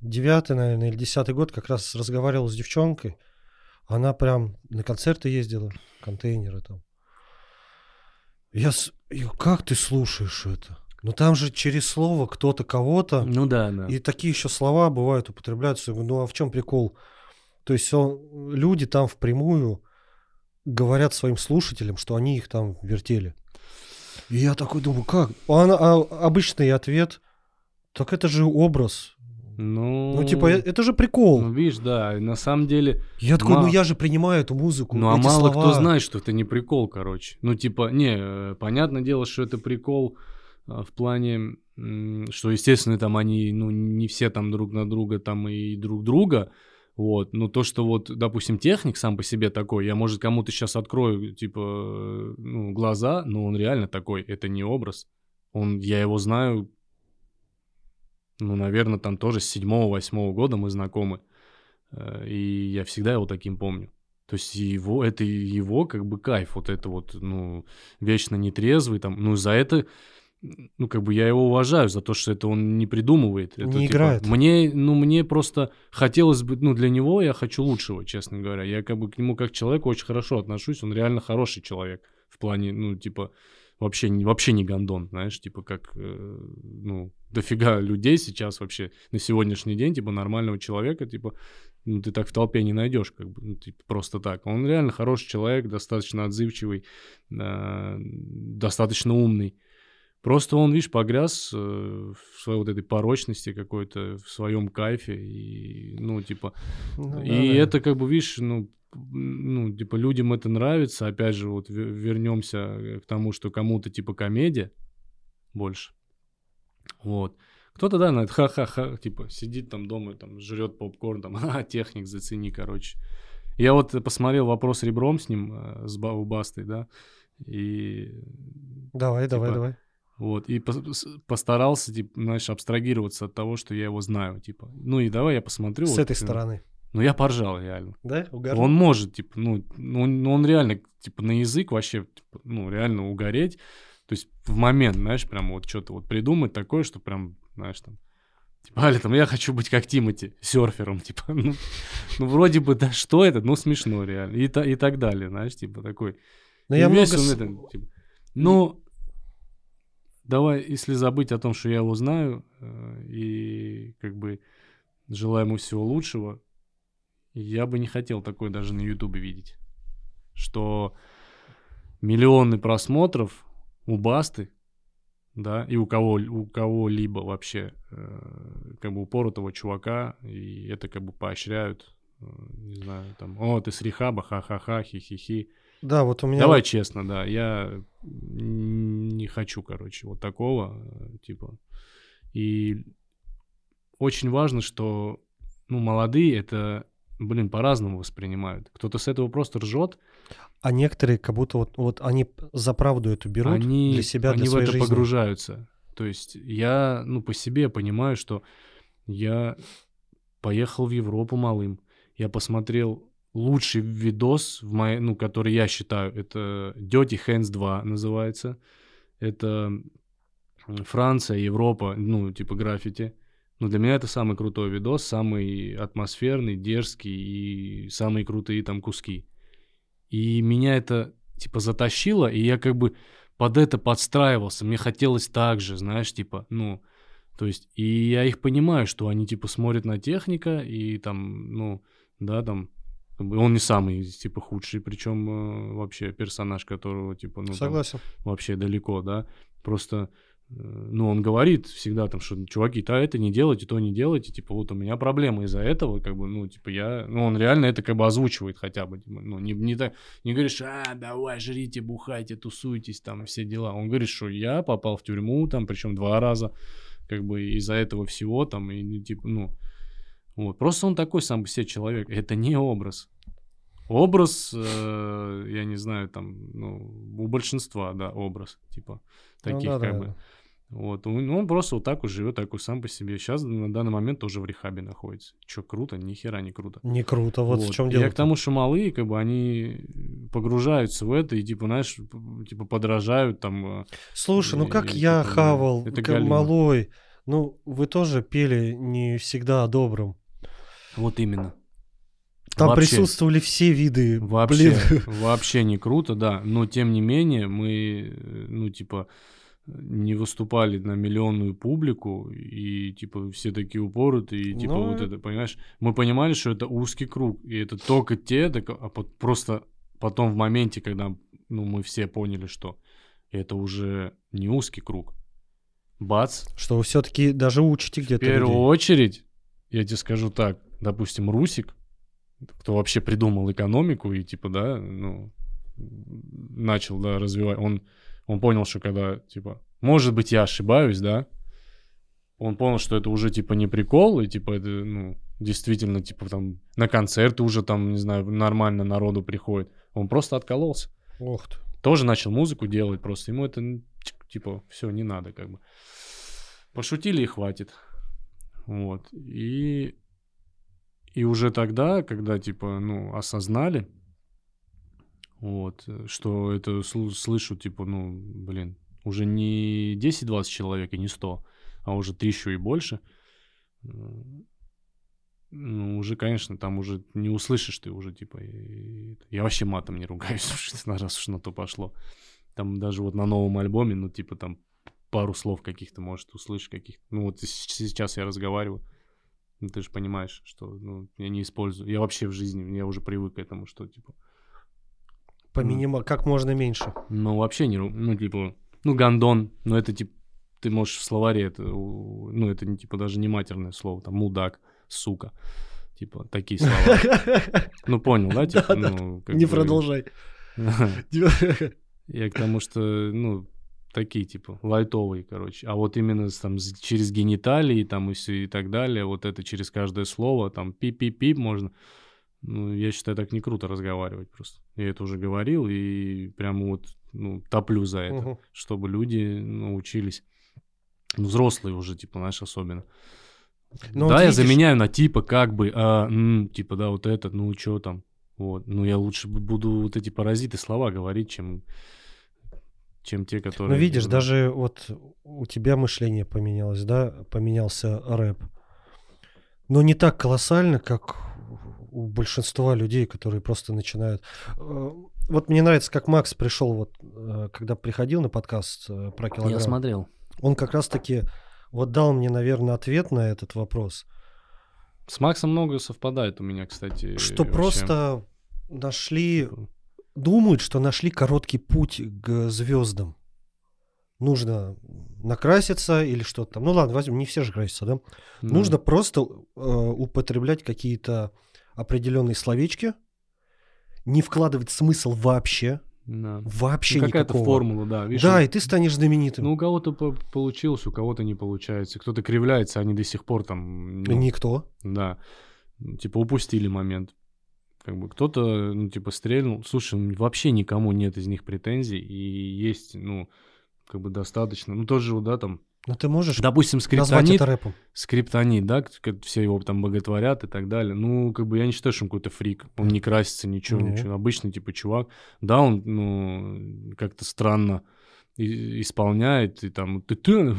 девятый, наверное, или две тысячи десятый год как раз разговаривал с девчонкой. Она прям на концерты ездила, контейнеры там. Я с... Как ты слушаешь это? Ну там же через слово кто-то кого-то. Ну да, да. И такие еще слова бывают, употребляются. Ну а в чем прикол? То есть он... люди там впрямую говорят своим слушателям, что они их там вертели. И я такой думаю, как? Она... А обычный ответ, так это же образ. Ну, ну, типа, это же прикол. Ну, видишь, да, на самом деле... Я такой, мало... ну я же принимаю эту музыку, ну, эти а мало слова. Кто знает, что это не прикол, короче. Ну, типа, не, понятное дело, что это прикол в плане, что, естественно, там они, ну, не все там друг на друга, там и друг друга, вот. Но то, что вот, допустим, техник сам по себе такой, я, может, кому-то сейчас открою, типа, ну, глаза, но он реально такой, это не образ. Он, я его знаю, ну, наверное, там тоже с седьмого-восьмого года мы знакомы. И я всегда его таким помню. То есть его, это его как бы кайф, вот это вот, ну, вечно нетрезвый там. Ну, за это, ну, как бы я его уважаю, за то, что это он не придумывает. Это, не типа, играет. Мне, ну, мне просто хотелось бы, ну, для него я хочу лучшего, честно говоря. Я как бы к нему как человеку очень хорошо отношусь, он реально хороший человек в плане, ну, типа... Вообще, вообще не гондон, знаешь, типа как, ну, дофига людей сейчас вообще на сегодняшний день, типа нормального человека, типа, ну, ты так в толпе не найдешь, как бы, ну, типа, просто так. Он реально хороший человек, достаточно отзывчивый, э, достаточно умный. Просто он, видишь, погряз э, в своей вот этой порочности какой-то, в своем кайфе, и, ну, типа, ну, и да, это да. Как бы, видишь, ну, ну, типа, людям это нравится. Опять же, вот вернемся к тому, что кому-то, типа, комедия больше. Вот. Кто-то, да, на это ха-ха-ха, типа, сидит там дома, там, жрет попкорн, там, а, техник, зацени, короче. Я вот посмотрел «Вопрос ребром» с ним, с Бастой, да, и... Давай, типа, давай, давай. Вот, и постарался, типа, знаешь, абстрагироваться от того, что я его знаю, типа. Ну, и давай я посмотрю. С вот, этой ну, стороны. Ну, я поржал реально. Да? Угорел? Он может, типа, ну, он, он реально, типа, на язык вообще, типа, ну, реально угореть. То есть в момент, знаешь, прям вот что-то вот придумать такое, что прям, знаешь, там, типа, Аля, там, я хочу быть как Тимати, серфером, типа, ну, ну вроде бы, да что это, ну, смешно реально. И, та, и так далее, знаешь, типа, такой. Но и я весь много... он это, типа, ну, давай, если забыть о том, что я его знаю, и, как бы, желаю ему всего лучшего, я бы не хотел такое даже на Ютубе видеть, что миллионы просмотров у Басты, да, и у кого, у кого-либо вообще, э, как бы упоротого чувака, и это как бы поощряют, э, не знаю, там, о, ты с рехаба, ха-ха-ха, хи-хи-хи. Да, вот у меня... Давай честно, да, я не хочу, короче, вот такого, типа, и очень важно, что, ну, молодые, это... Блин, по-разному воспринимают. Кто-то с этого просто ржет. А некоторые как будто вот, вот они за правду эту берут они, для себя, для своей жизни. Они в это погружаются. То есть я, ну, по себе понимаю, что я поехал в Европу малым. Я посмотрел лучший видос, в моей, ну, который я считаю. Это Dirty Hands два называется. Это Франция, Европа, ну, типа граффити. Ну, для меня это самый крутой видос, самый атмосферный, дерзкий и самые крутые там куски. И меня это, типа, затащило, и я как бы под это подстраивался. Мне хотелось так же, знаешь, типа, ну... То есть, и я их понимаю, что они, типа, смотрят на техника, и там, ну, да, там... Как бы он не самый, типа, худший, причем э, вообще персонаж, которого, типа, ну... Согласен. Там, вообще далеко, да. Просто... Ну, он говорит всегда там, что чуваки, то это не делайте, то не делайте, типа, вот у меня проблемы из-за этого, как бы, ну, типа, я, ну, он реально это как бы озвучивает хотя бы, типа, ну, не, не так, не говоришь, а, давай, жрите, бухайте, тусуйтесь, там, все дела, он говорит, что я попал в тюрьму, там, причем два раза, как бы, из-за этого всего, там, и, типа, ну, вот, просто он такой сам по себе человек, это не образ. Образ, э, я не знаю, там, ну, у большинства, да, образ, типа, таких, ну, да, как да, бы. Да. Вот, он, он просто вот так вот живет, такой сам по себе. Сейчас на данный момент тоже в рехабе находится. Че, круто? Ни хера не круто. Не круто, вот, вот. В чем дело. Я к тому, что малые, как бы, они погружаются в это и, типа, знаешь, типа, подражают там. Слушай, и, ну как и, я типа, хавал, это как малой, ну, вы тоже пели не всегда о добром. Вот именно. Там вообще, присутствовали все виды. Вообще, вообще не круто, да. Но, тем не менее, мы, ну, типа, не выступали на миллионную публику, и, типа, все такие упоротые, и, типа, но... вот это, понимаешь? Мы понимали, что это узкий круг, и это только те, так, а просто потом в моменте, когда, ну, мы все поняли, что это уже не узкий круг. Бац. Что вы все-таки даже учите где-то людей. В первую очередь, я тебе скажу так, допустим, Русик, кто вообще придумал экономику и, типа, да, ну, начал, да, развивать. Он, он понял, что когда, типа, может быть, я ошибаюсь, да, он понял, что это уже, типа, не прикол, и, типа, это, ну, действительно, типа, там, на концерты уже, там, не знаю, нормально народу приходит. Он просто откололся. Ох ты. Тоже начал музыку делать просто. Ему это... типа, все, не надо, как бы. Пошутили и хватит. Вот. И, и уже тогда, когда, типа, ну, осознали, вот, что это слышу, типа, ну, блин, уже не десять-двадцать человек и не сто, а уже тысячу и больше, ну, уже, конечно, там уже не услышишь ты уже, типа, и... я вообще матом не ругаюсь, раз уж на то пошло. Там даже вот на новом альбоме, ну, типа, там пару слов каких-то, может, услышишь каких-то. Ну, вот сейчас я разговариваю, ну, ты же понимаешь, что, ну, я не использую. Я вообще в жизни, я уже привык к этому, что, типа... По минимуму, как можно меньше. Ну, вообще не... Ну, типа, ну, гондон, но это, типа, ты можешь в словаре, это, ну, это, типа, даже не матерное слово, там, мудак, сука, типа, такие слова. Ну, понял, да? Типа, да, ну, да. Не бы... продолжай. Я к тому, что, ну, такие, типа, лайтовые, короче. А вот именно там через гениталии, там, и все, и так далее, вот это через каждое слово, там, пип-пип-пип можно. Ну, я считаю, так не круто разговаривать просто. Я это уже говорил, и прямо вот, ну, топлю за это, угу. Чтобы люди научились. Ну, взрослые уже, типа, знаешь, особенно. Но да, вот я видишь... заменяю на типа, как бы, а, м, типа, да, вот этот, ну, чё там. Вот. Ну, я лучше буду вот эти паразиты слова говорить, чем, чем те, которые... Ну, видишь, ну... даже вот у тебя мышление поменялось, да, поменялся рэп. Но не так колоссально, как у большинства людей, которые просто начинают... Вот мне нравится, как Макс пришел, вот, когда приходил на подкаст про килограмм. Я смотрел. Он как раз-таки вот дал мне, наверное, ответ на этот вопрос. С Максом многое совпадает у меня, кстати. Что вообще. Просто нашли, думают, что нашли короткий путь к звездам. Нужно накраситься или что-то там. Ну ладно, возьмем, не все же красятся, да? Ну. Нужно просто э, употреблять какие-то определенные словечки, не вкладывать смысл вообще. Да. Вообще ну, какая-то формула, да. Видишь, да, он... и ты станешь знаменитым. Ну, у кого-то получилось, у кого-то не получается. Кто-то кривляется, они до сих пор там... Ну, никто. Да. Типа упустили момент. Как бы кто-то, ну, типа стрельнул. Слушай, вообще никому нет из них претензий. И есть, ну, как бы достаточно. Ну, тоже, да, там... Ну, ты можешь допустим, назвать это рэпом. Скриптонит, да, все его там боготворят и так далее. Ну, как бы я не считаю, что он какой-то фрик. Он не красится, ничего, mm-hmm. ничего. Обычный, типа, чувак. Да, он, ну, как-то странно и- исполняет. И там, типа,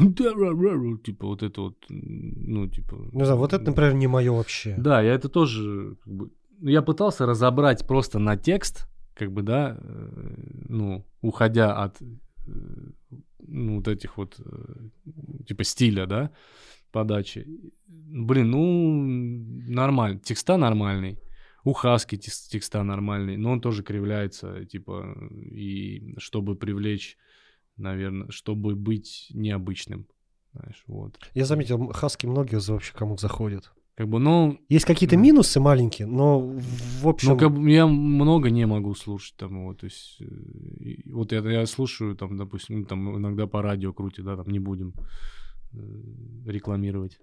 вот это вот, ну, типа... Ну, да, вот это, например, не мое вообще. Да, я это тоже, как бы... Я пытался разобрать просто на текст, как бы, да, ну, уходя от... ну, вот этих вот, типа, стиля, да, подачи. Блин, ну, нормально. Текста нормальный. У Хаски текста нормальный, но он тоже кривляется, типа, и чтобы привлечь, наверное, чтобы быть необычным, знаешь, вот. Я заметил, Хаски многие вообще кому-то заходят. Как бы, ну... Есть какие-то минусы маленькие, но в общем... Ну, как бы я много не могу слушать там, вот, то есть... Вот я, я слушаю там, допустим, там иногда по радио крутит, да, там не будем рекламировать.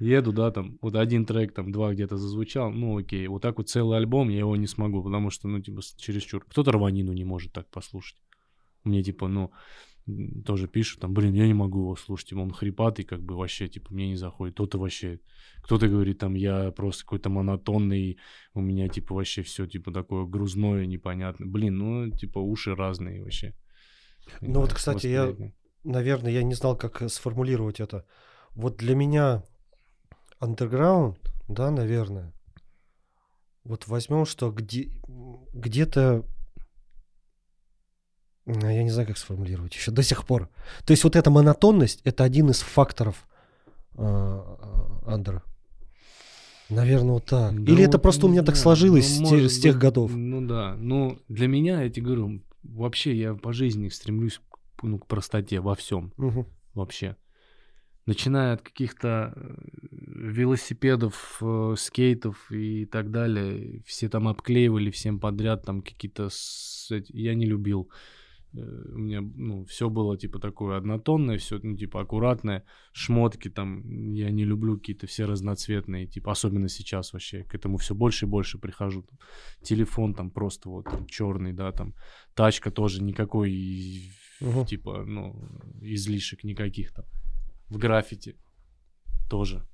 Еду, да, там, вот один трек, там, два где-то зазвучал, ну, окей. Вот так вот целый альбом я его не смогу, потому что, ну, типа, чересчур. Кто-то Рванину не может так послушать. Мне, типа, ну... тоже пишут, там, блин, я не могу его слушать, типа, он хрипатый, как бы, вообще, типа, мне не заходит, кто-то вообще, кто-то говорит, там, я просто какой-то монотонный, у меня, типа, вообще все, типа, такое грузное, непонятное, блин, ну, типа, уши разные вообще. Ну, вот, кстати, я, наверное, я не знал, как сформулировать это. Вот для меня андерграунд, да, наверное, вот возьмем, что где- где-то я не знаю, как сформулировать еще до сих пор. То есть вот эта монотонность – это один из факторов андера. Наверное, вот так. Да. Или вот, это просто у меня да, так сложилось ну, с, может, с тех годов. Ну да. Ну для меня, я тебе говорю, вообще я по жизни стремлюсь к, ну, к простоте во всем. Угу. Вообще. Начиная от каких-то велосипедов, э, скейтов и так далее. Все там обклеивали всем подряд там какие-то... С... Я не любил. Э, у меня, ну, все было типа такое однотонное, все, ну, типа аккуратное. Шмотки там я не люблю какие-то все разноцветные. Типа особенно сейчас вообще. К этому все больше и больше прихожу. Там, телефон там просто вот там, черный, да, там. Тачка тоже никакой... угу. типа, ну, излишек никаких там. В граффити тоже.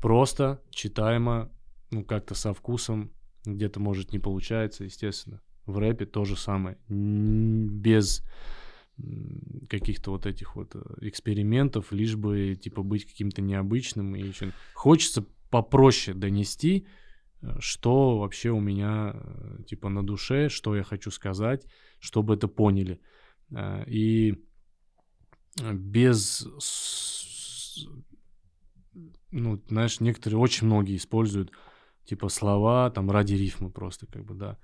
Просто, читаемо, ну, как-то со вкусом, где-то, может, не получается, естественно. В рэпе то же самое. Без каких-то вот этих вот экспериментов, лишь бы, типа, быть каким-то необычным. И чем... Хочется попроще донести, что вообще у меня, типа, на душе, что я хочу сказать, чтобы это поняли. И без... Ну, знаешь, некоторые, очень многие используют, типа, слова там ради рифмы просто, как бы, да.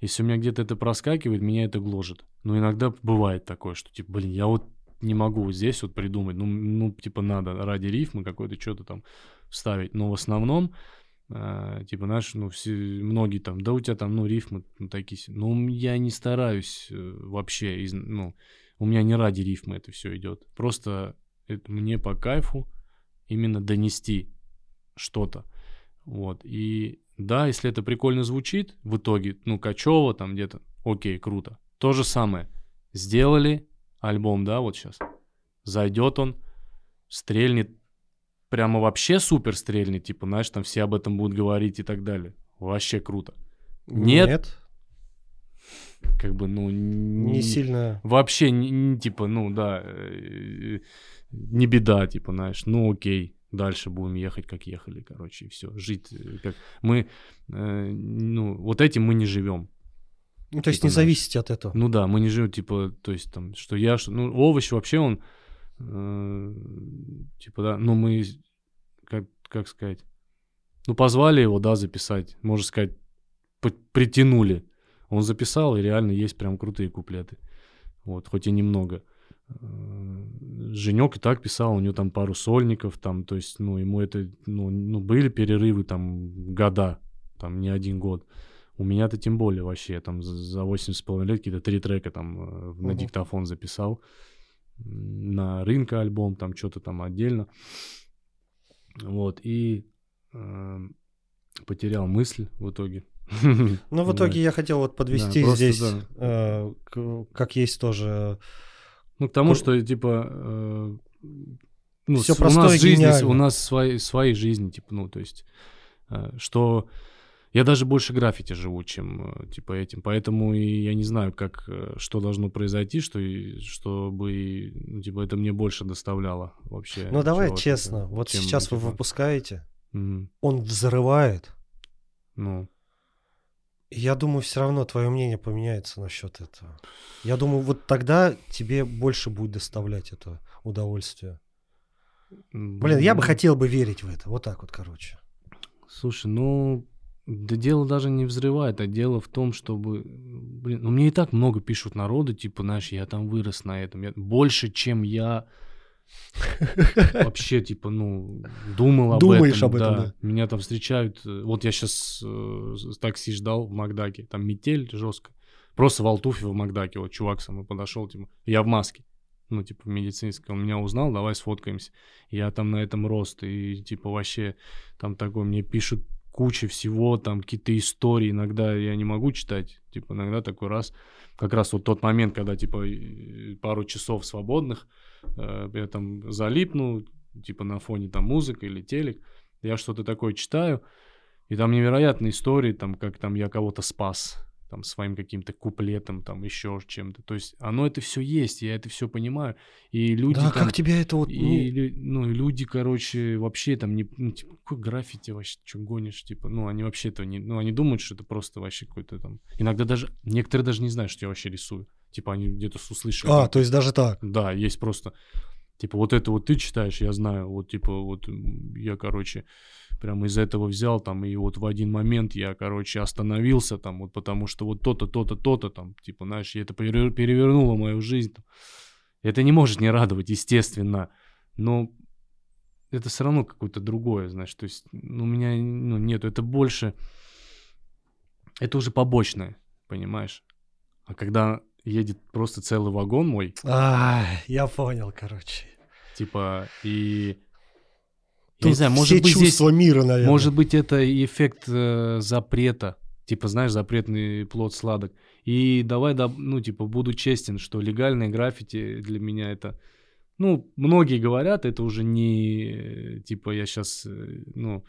Если у меня где-то это проскакивает, меня это гложет. Но иногда бывает такое, что, типа, блин, я вот не могу здесь вот придумать. Ну, ну типа, надо ради рифмы какое-то что-то там вставить. Но в основном, э, типа, знаешь, ну, все, многие там, да у тебя там, ну, рифмы ну, такие. Ну, я не стараюсь э, вообще, из, ну, у меня не ради рифмы это все идет. Просто это мне по кайфу именно донести что-то. Вот, и да, если это прикольно звучит, в итоге, ну, Качева там где-то, окей, круто. То же самое. Сделали альбом, да, вот сейчас. Зайдет он, стрельнет, прямо вообще супер стрельнет, типа, знаешь, там все об этом будут говорить и так далее. Вообще круто. Нет. Нет. Как бы, ну... Не, не сильно... Вообще, не, не, типа, ну, да, не беда, типа, знаешь, ну, окей. Дальше будем ехать, как ехали, короче, и все. Жить как... Мы, э, ну, вот этим мы не живем. Ну, то есть типа, не зависите от этого. Ну да, мы не живем, типа, то есть там, что я, что... Ну, овощ вообще он, э, типа, да, ну, мы, как, как сказать, ну, позвали его, да, записать, можно сказать, притянули. Он записал, и реально есть прям крутые куплеты. Вот, хоть и немного. Женек и так писал, у него там пару сольников, там, то есть, ну, ему это, ну, ну, были перерывы, там, года, там, не один год. У меня-то тем более вообще, я там за восемь с половиной лет какие-то три трека там на угу. диктофон записал, на рынке альбом, там, что-то там отдельно. Вот, и э, потерял мысль в итоге. Ну, в итоге я хотел вот подвести здесь, как есть тоже... Ну, к тому, что, типа, э, ну, всё простое, у нас жизни, у нас свои, свои жизни, типа, ну, то есть, э, что я даже больше граффити живу, чем, типа, этим, поэтому и я не знаю, как, что должно произойти, что, чтобы, ну, типа, это мне больше доставляло вообще. Ну, давай честно, это, вот чем, сейчас типа... вы выпускаете, mm-hmm. он взрывает. Ну... Я думаю, все равно твое мнение поменяется насчет этого. Я думаю, вот тогда тебе больше будет доставлять это удовольствие. Блин, я бы хотел бы верить в это. Вот так вот, короче. Слушай, ну, да дело даже не взрывает, а дело в том, чтобы... Блин, ну, мне и так много пишут народу, типа, знаешь, я там вырос на этом. Я... Больше, чем я вообще, типа, ну, думал об Думаешь этом. Об да. этом да. Меня там встречают. Вот я сейчас э, такси ждал в Макдаке. Там метель жестко. Просто в Алтуфе в Макдаке. Вот чувак со мной подошел, типа, я в маске. Ну, типа, медицинская. Он меня узнал, давай сфоткаемся. Я там на этом рост. И, типа, вообще, там такое, мне пишут куча всего, там какие-то истории. Иногда я не могу читать. Типа, иногда такой раз. Как раз вот тот момент, когда, типа, пару часов свободных, я там залипну, типа на фоне там музыка или телек, я что-то такое читаю, и там невероятные истории, там как там я кого-то спас, там своим каким-то куплетом, там еще чем-то, то есть оно это все есть, я это все понимаю, и люди да, там, как тебя это вот... И, ну, люди, короче, вообще там, не, ну, типа, какой граффити вообще, чем гонишь, типа, ну, они вообще этого не... Ну, они думают, что это просто вообще какой-то там... Иногда даже... Некоторые даже не знают, что я вообще рисую. Типа они где-то услышали. А, то есть даже так? Да, есть просто... Типа вот это вот ты читаешь, я знаю. Вот типа вот я, короче, прямо из этого взял там. И вот в один момент я, короче, остановился там. Вот потому что вот то-то, то-то, то-то там. Типа, знаешь, это перевернуло мою жизнь. Это не может не радовать, естественно. Но это все равно какое-то другое, знаешь. То есть у меня ну, нет, это больше... Это уже побочное, понимаешь? А когда... едет просто целый вагон мой. А, я понял, короче. Типа, и... Тут я не знаю, может все быть, чувства здесь, мира, наверное. Может быть, это эффект э, запрета Типа, знаешь, запретный плод сладок. И давай, ну, типа, буду честен, что легальные граффити для меня это... Ну, многие говорят, это уже не... Типа, я сейчас... Ну,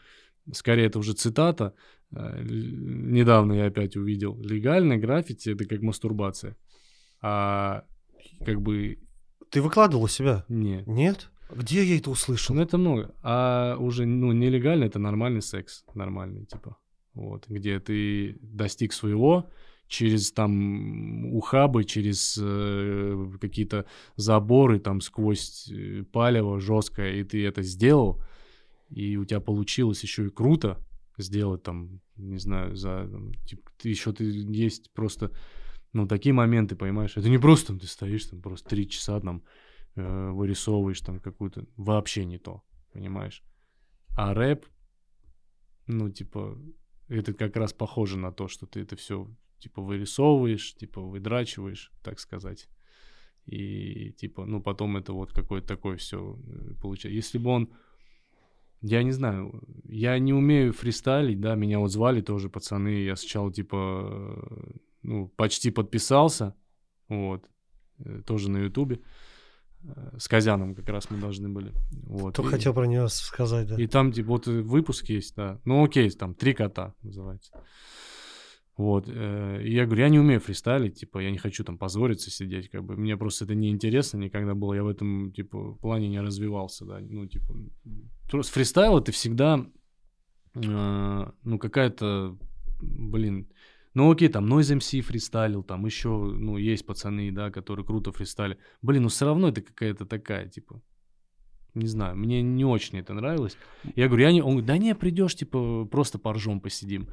скорее, это уже цитата. Недавно я опять увидел. Легальные граффити — это как мастурбация. А как бы... Ты выкладывал у себя? Нет. Нет? Где я это услышал? Ну, это много. А уже, ну, нелегально — это нормальный секс. Нормальный, типа. Вот. Где ты достиг своего... через там ухабы, через э, какие-то заборы, там сквозь палево жесткое, и ты это сделал, и у тебя получилось еще и круто сделать там, не знаю, за там, типа, ты еще ты есть просто, ну, такие моменты, понимаешь, это не просто там, ты стоишь там просто три часа там э, вырисовываешь там какую-то, вообще не то, понимаешь, а рэп, ну, типа, это как раз похоже на то, что ты это все типа вырисовываешь, типа выдрачиваешь, так сказать. И типа, ну, потом это вот какое-то такое все получается. Если бы он... Я не знаю, я не умею фристайлить, да, меня вот звали тоже пацаны, я сначала типа, ну, почти подписался, вот, тоже на Ютубе. С Казяном как раз мы должны были. Вот. Кто и, хотел про него сказать, да. И там типа вот выпуск есть, да. Ну, окей, там «Три кота» называется. Вот, и я говорю, я не умею фристайлить, типа, я не хочу там позориться, сидеть, как бы, мне просто это неинтересно никогда было, я в этом, типа, плане не развивался, да, ну, типа, фристайл — это всегда, э, ну, какая-то, блин, ну, окей, там, Noize эм си фристайлил, там, еще, ну, есть пацаны, да, которые круто фристайлят, блин, ну, все равно это какая-то такая, типа, не знаю, мне не очень это нравилось, я говорю, я не, он говорит, да не, придешь, типа, просто поржем посидим.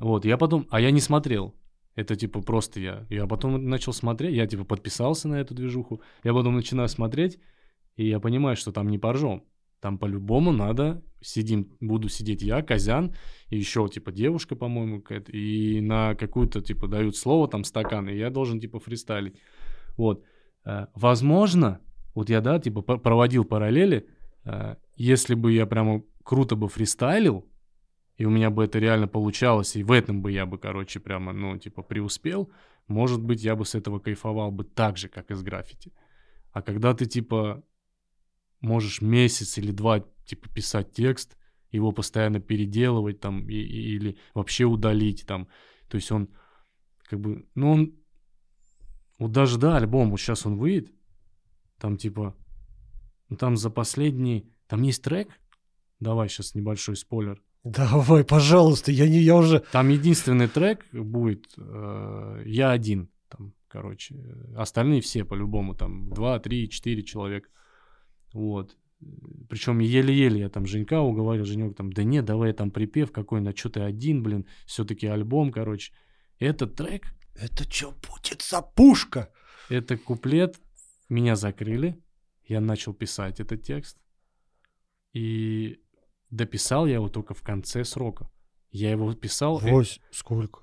Вот, я потом... А я не смотрел. Это, типа, просто я. Я потом начал смотреть, я, типа, подписался на эту движуху. Я потом начинаю смотреть, и я понимаю, что там не поржем. Там по-любому надо... Сидим... Буду сидеть я, Казян, и еще, типа, девушка, по-моему, какая-то. И на какую-то, типа, дают слово, там, стакан, и я должен, типа, фристайлить. Вот. Возможно, вот я, да, типа, проводил параллели. Если бы я прямо круто бы фристайлил, и у меня бы это реально получалось, и в этом бы я бы, короче, прямо, ну, типа, преуспел, может быть, я бы с этого кайфовал бы так же, как и с граффити. А когда ты, типа, можешь месяц или два, типа, писать текст, его постоянно переделывать там и, и, или вообще удалить там, то есть он, как бы, ну, он, вот даже, да, альбом, вот сейчас он выйдет, там, типа, ну, там за последний, там есть трек, давай сейчас небольшой спойлер, давай, пожалуйста, я не, я уже... Там единственный трек будет э, «Я один», там, короче. Остальные все по-любому, там, два, три, четыре человека. Вот. Причем еле-еле я там Женька уговорил, Женек там, да нет, давай я там припев какой-нибудь, а что ты один, блин, все-таки альбом, короче. Этот трек... Это что будет за пушка? Это куплет. Меня закрыли. Я начал писать этот текст. И... Дописал я его только в конце срока. Я его писал... Вось... И... Сколько?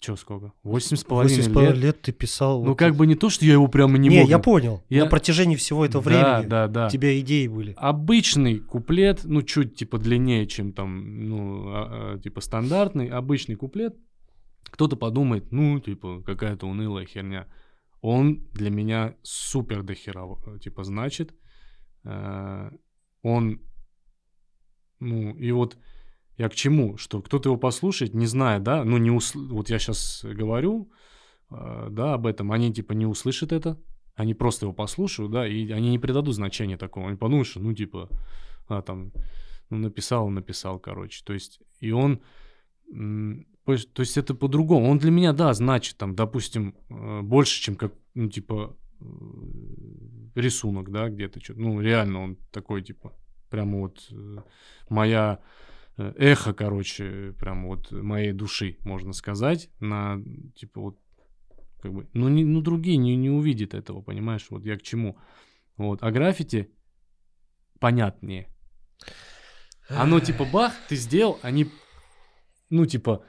Чё сколько? Восемь с половиной лет. Восемь лет ты писал... Ну, вот как это... бы не то, что я его прямо не, не мог... Не, я понял. Я... На протяжении всего этого да, времени да, да. у тебя идеи были. Обычный куплет, ну, чуть, типа, длиннее, чем там, ну, а, а, типа, стандартный, обычный куплет. Кто-то подумает, ну, типа, какая-то унылая херня. Он для меня супер дохера, типа, значит. Э, он... Ну, и вот я к чему, что кто-то его послушает, не зная, да, ну, не усл... вот я сейчас говорю, э, да, об этом, они, типа, не услышат это, они просто его послушают, да, и они не придадут значения такого, они подумают, что, ну, типа, а, там, ну, написал, написал, короче, то есть, и он, м- то есть, это по-другому, он для меня, да, значит, там, допустим, э, больше, чем, как, ну, типа, э, рисунок, да, где-то, что-то, ну, реально он такой, типа, прямо вот моя эхо, короче, прям вот моей души, можно сказать, на, типа, вот, как бы, ну, не, ну другие не, не увидят этого, понимаешь, вот я к чему. Вот, а граффити понятнее. Оно, типа, бах, ты сделал, они, ну, типа,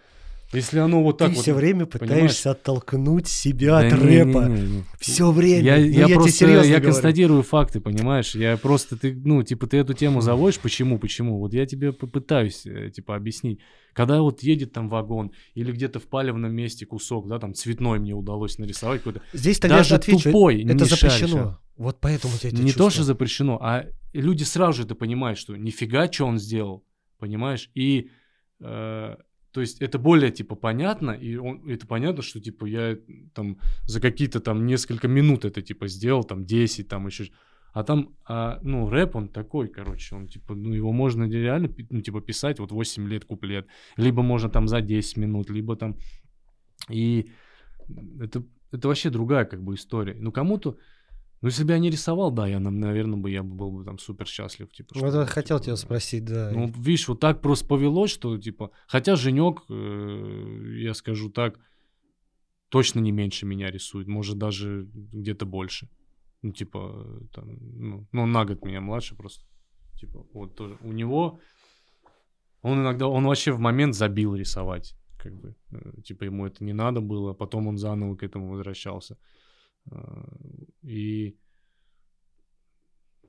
Если оно вот так ты вот, все время пытаешься понимаешь? Оттолкнуть себя да от не, рэпа. Не, не, не. Все время. Я, я, я просто я говорю. Констатирую факты, понимаешь? Я просто ты, ну, типа, ты эту тему заводишь, почему, почему? Вот я тебе попытаюсь, типа, объяснить. Когда вот едет там вагон или где-то в палевном месте кусок, да, там цветной мне удалось нарисовать какой-то. Здесь тогда даже я отвечу, тупой это не запрещено. Шаришь. Вот поэтому я это не чувствую. То, что запрещено, а люди сразу же это понимают, что нифига, что он сделал, понимаешь? И э, то есть это более, типа, понятно, и он, это понятно, что, типа, я там за какие-то там несколько минут это, типа, сделал, там, десять, там, еще... А там, а, ну, рэп, он такой, короче, он, типа, ну, его можно реально, ну, типа, писать вот восемь лет куплет, либо можно там за десять минут, либо там... И это, это вообще другая, как бы, история. Ну, кому-то... Ну, если бы я не рисовал, да, я, наверное, бы, я был бы там супер счастлив. Типа, вот я хотел типа, тебя спросить, да. Ну, видишь, вот так просто повелось, что, типа... Хотя Женек, э, я скажу так, точно не меньше меня рисует, может, даже где-то больше. Ну, типа, там, ну, ну, на год меня младше просто. Типа, вот тоже. У него... Он иногда... Он вообще в момент забил рисовать, как бы. Типа, ему это не надо было, потом он заново к этому возвращался. И,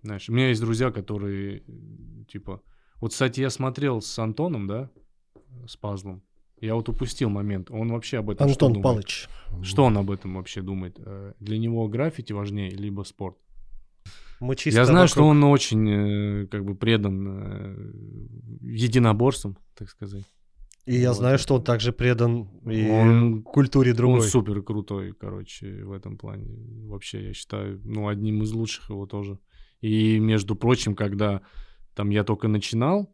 знаешь, у меня есть друзья, которые, типа... Вот, кстати, я смотрел с Антоном, да, с Пазлом. Я вот упустил момент. Он вообще об этом Антон что Палыч. Думает? Что он об этом вообще думает? Для него граффити важнее, либо спорт? Мы чисто я знаю, вокруг... что он очень, как бы, предан единоборствам, так сказать. И я вот. Знаю, что он также предан и он, культуре другой. Он супер крутой, короче, в этом плане. Вообще, я считаю, ну, одним из лучших его тоже. И, между прочим, когда там я только начинал,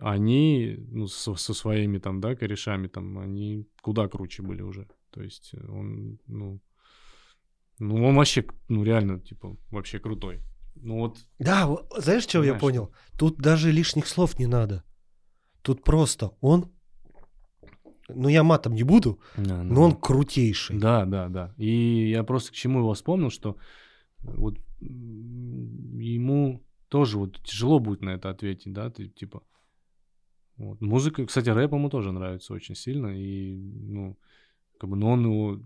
они, ну, со, со своими там, да, корешами там, они куда круче были уже. То есть он, ну, ну он вообще, ну, реально, типа, вообще крутой. Ну, вот. Да, знаешь, чего я понял? Тут даже лишних слов не надо. Тут просто он, ну я матом не буду, да, но да. Он крутейший. Да, да, да. И я просто к чему его вспомнил, что вот ему тоже вот тяжело будет на это ответить, да, ты, типа. Вот. Музыка, кстати, рэп ему тоже нравится очень сильно, и ну как бы, но он его,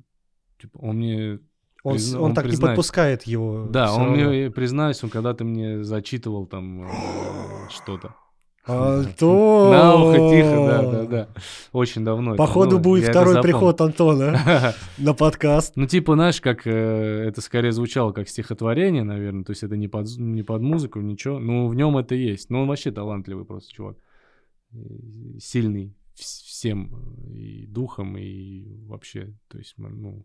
типа, он мне. Он, призна... он, он так признается. Не подпускает его. Да, он равно. Мне признаюсь, он когда-то мне зачитывал там что-то. Антон! На ухо, тихо, да, да, да. Очень давно. Походу будет второй приход Антона на подкаст. Ну, типа, знаешь, как это скорее звучало, как стихотворение, наверное, то есть это не под музыку, ничего, но в нем это есть. Ну, он вообще талантливый просто чувак. Сильный всем и духом, и вообще, то есть, ну,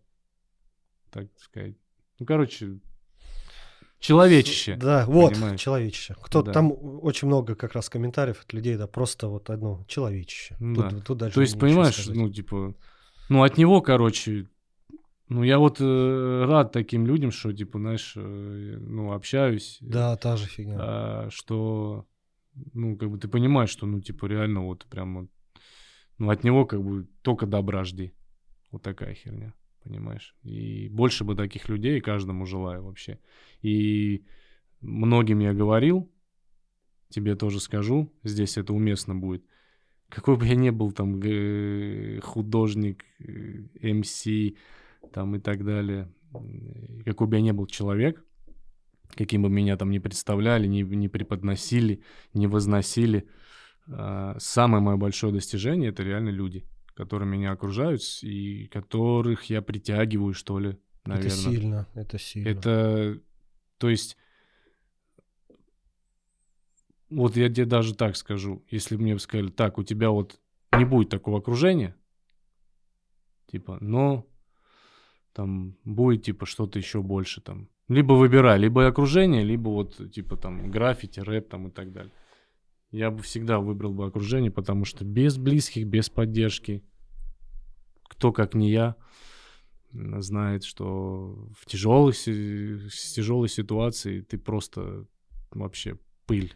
так сказать, ну, короче... Человечище. Да, вот, понимаешь? Человечище. Кто, да. Там очень много как раз комментариев от людей, да, просто вот одно человечище. Да. Тут, тут даже то есть, понимаешь, ну, типа, ну, от него, короче, ну, я вот э, рад таким людям, что, типа, знаешь, э, ну, общаюсь. Да, та же фигня. А, что, ну, как бы ты понимаешь, что, ну, типа, реально вот прям вот, ну, от него как бы только добра жди. Вот такая херня. Понимаешь? И больше бы таких людей каждому желаю вообще. И многим я говорил, тебе тоже скажу, здесь это уместно будет. Какой бы я ни был там художник, эм си там и так далее, какой бы я ни был человек, каким бы меня там не представляли, не, не преподносили, не возносили, самое мое большое достижение — это реально люди, которые меня окружают и которых я притягиваю, что ли, наверное. Это сильно, это сильно. Это, то есть, вот я тебе даже так скажу, если бы мне сказали, так, у тебя вот не будет такого окружения, типа, но там будет, типа, что-то еще больше там. Либо выбирай, либо окружение, либо вот, типа, там, граффити, рэп там и так далее. Я бы всегда выбрал бы окружение, потому что без близких, без поддержки, кто, как не я, знает, что в тяжелой, в тяжелой ситуации ты просто вообще пыль,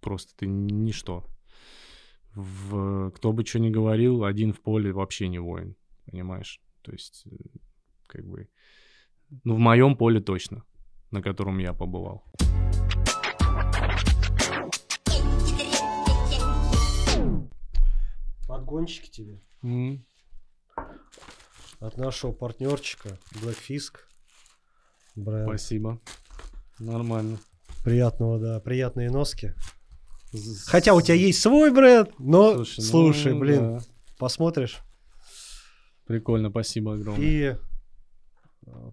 просто ты ничто. В, кто бы что ни говорил, один в поле вообще не воин, понимаешь? То есть, как бы, ну, в моем поле точно, на котором я побывал. Подгонщики тебе. Mm. От нашего партнерчика Blackfisk. Спасибо. Нормально. Приятного, да, приятные носки. Хотя у тебя есть свой бренд, но слушай, слушай ну, блин, да. Посмотришь. Прикольно, спасибо огромное. И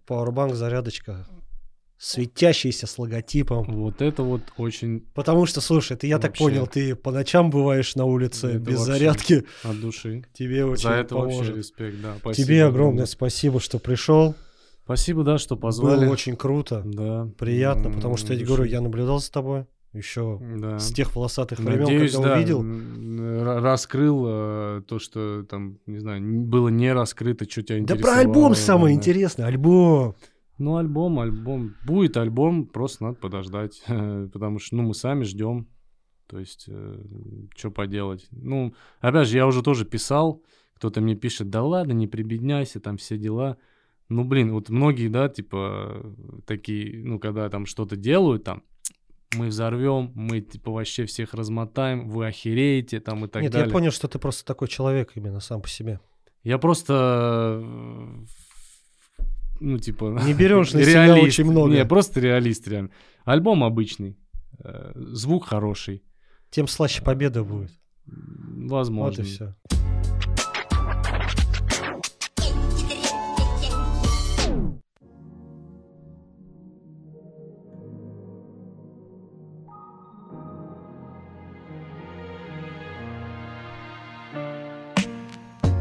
пауэрбанк зарядочка, светящийся с логотипом. Вот это вот очень... Потому что, слушай, ты, я вообще... так понял, ты по ночам бываешь на улице это без зарядки. От души. Тебе очень за это поможет. Вообще респект, да. Спасибо, тебе огромное спасибо, что пришел. Спасибо, да, что позвали. Было очень круто, да. Приятно, м-м, потому что, я тебе говорю, я наблюдал за тобой. Еще да. С тех волосатых времен, надеюсь, когда да, увидел. Раскрыл э, то, что там, не знаю, было не раскрыто, что тебя интересовало. Да про альбом самое да, интересное, альбом. Ну, альбом, альбом. Будет альбом, просто надо подождать, потому что, ну, мы сами ждем. То есть, э, что поделать. Ну, опять же, я уже тоже писал, кто-то мне пишет, да ладно, не прибедняйся, там все дела. Ну, блин, вот многие, да, типа, такие, ну, когда там что-то делают, там, мы взорвем, мы типа вообще всех размотаем, вы охереете там и так Нет, далее. Нет, я понял, что ты просто такой человек именно сам по себе. Я просто, ну типа... Не берешь на себя очень много. Не, просто реалист реально. Альбом обычный, звук хороший. Тем слаще победа будет. Возможно. Вот и все.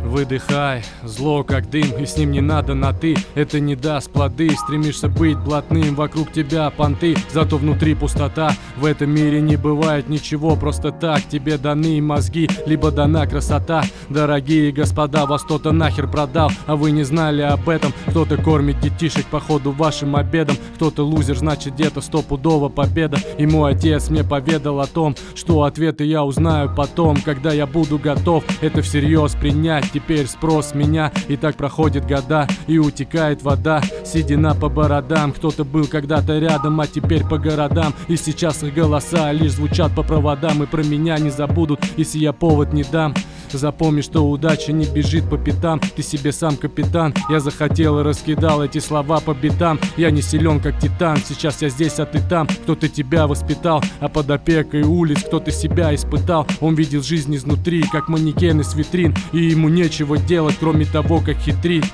Выдыхай, зло как дым, и с ним не надо на ты. Это не даст плоды, стремишься быть блатным. Вокруг тебя понты, зато внутри пустота. В этом мире не бывает ничего просто так. Тебе даны мозги, либо дана красота. Дорогие господа, вас кто-то нахер продал, а вы не знали об этом. Кто-то кормит детишек по ходу вашим обедом. Кто-то лузер, значит где-то стопудово победа. И мой отец мне поведал о том, что ответы я узнаю потом, когда я буду готов это всерьез принять. Теперь спрос меня, и так проходят года, и утекает вода, седина по бородам. Кто-то был когда-то рядом, а теперь по городам, и сейчас их голоса лишь звучат по проводам. И про меня не забудут, если я повод не дам. Запомни, что удача не бежит по пятам, ты себе сам капитан. Я захотел и раскидал эти слова по битам. Я не силен, как титан, сейчас я здесь, а ты там. Кто-то тебя воспитал, а под опекой улиц кто-то себя испытал. Он видел жизнь изнутри, как манекены с витрин, и ему нечего делать, кроме того, как хитрить.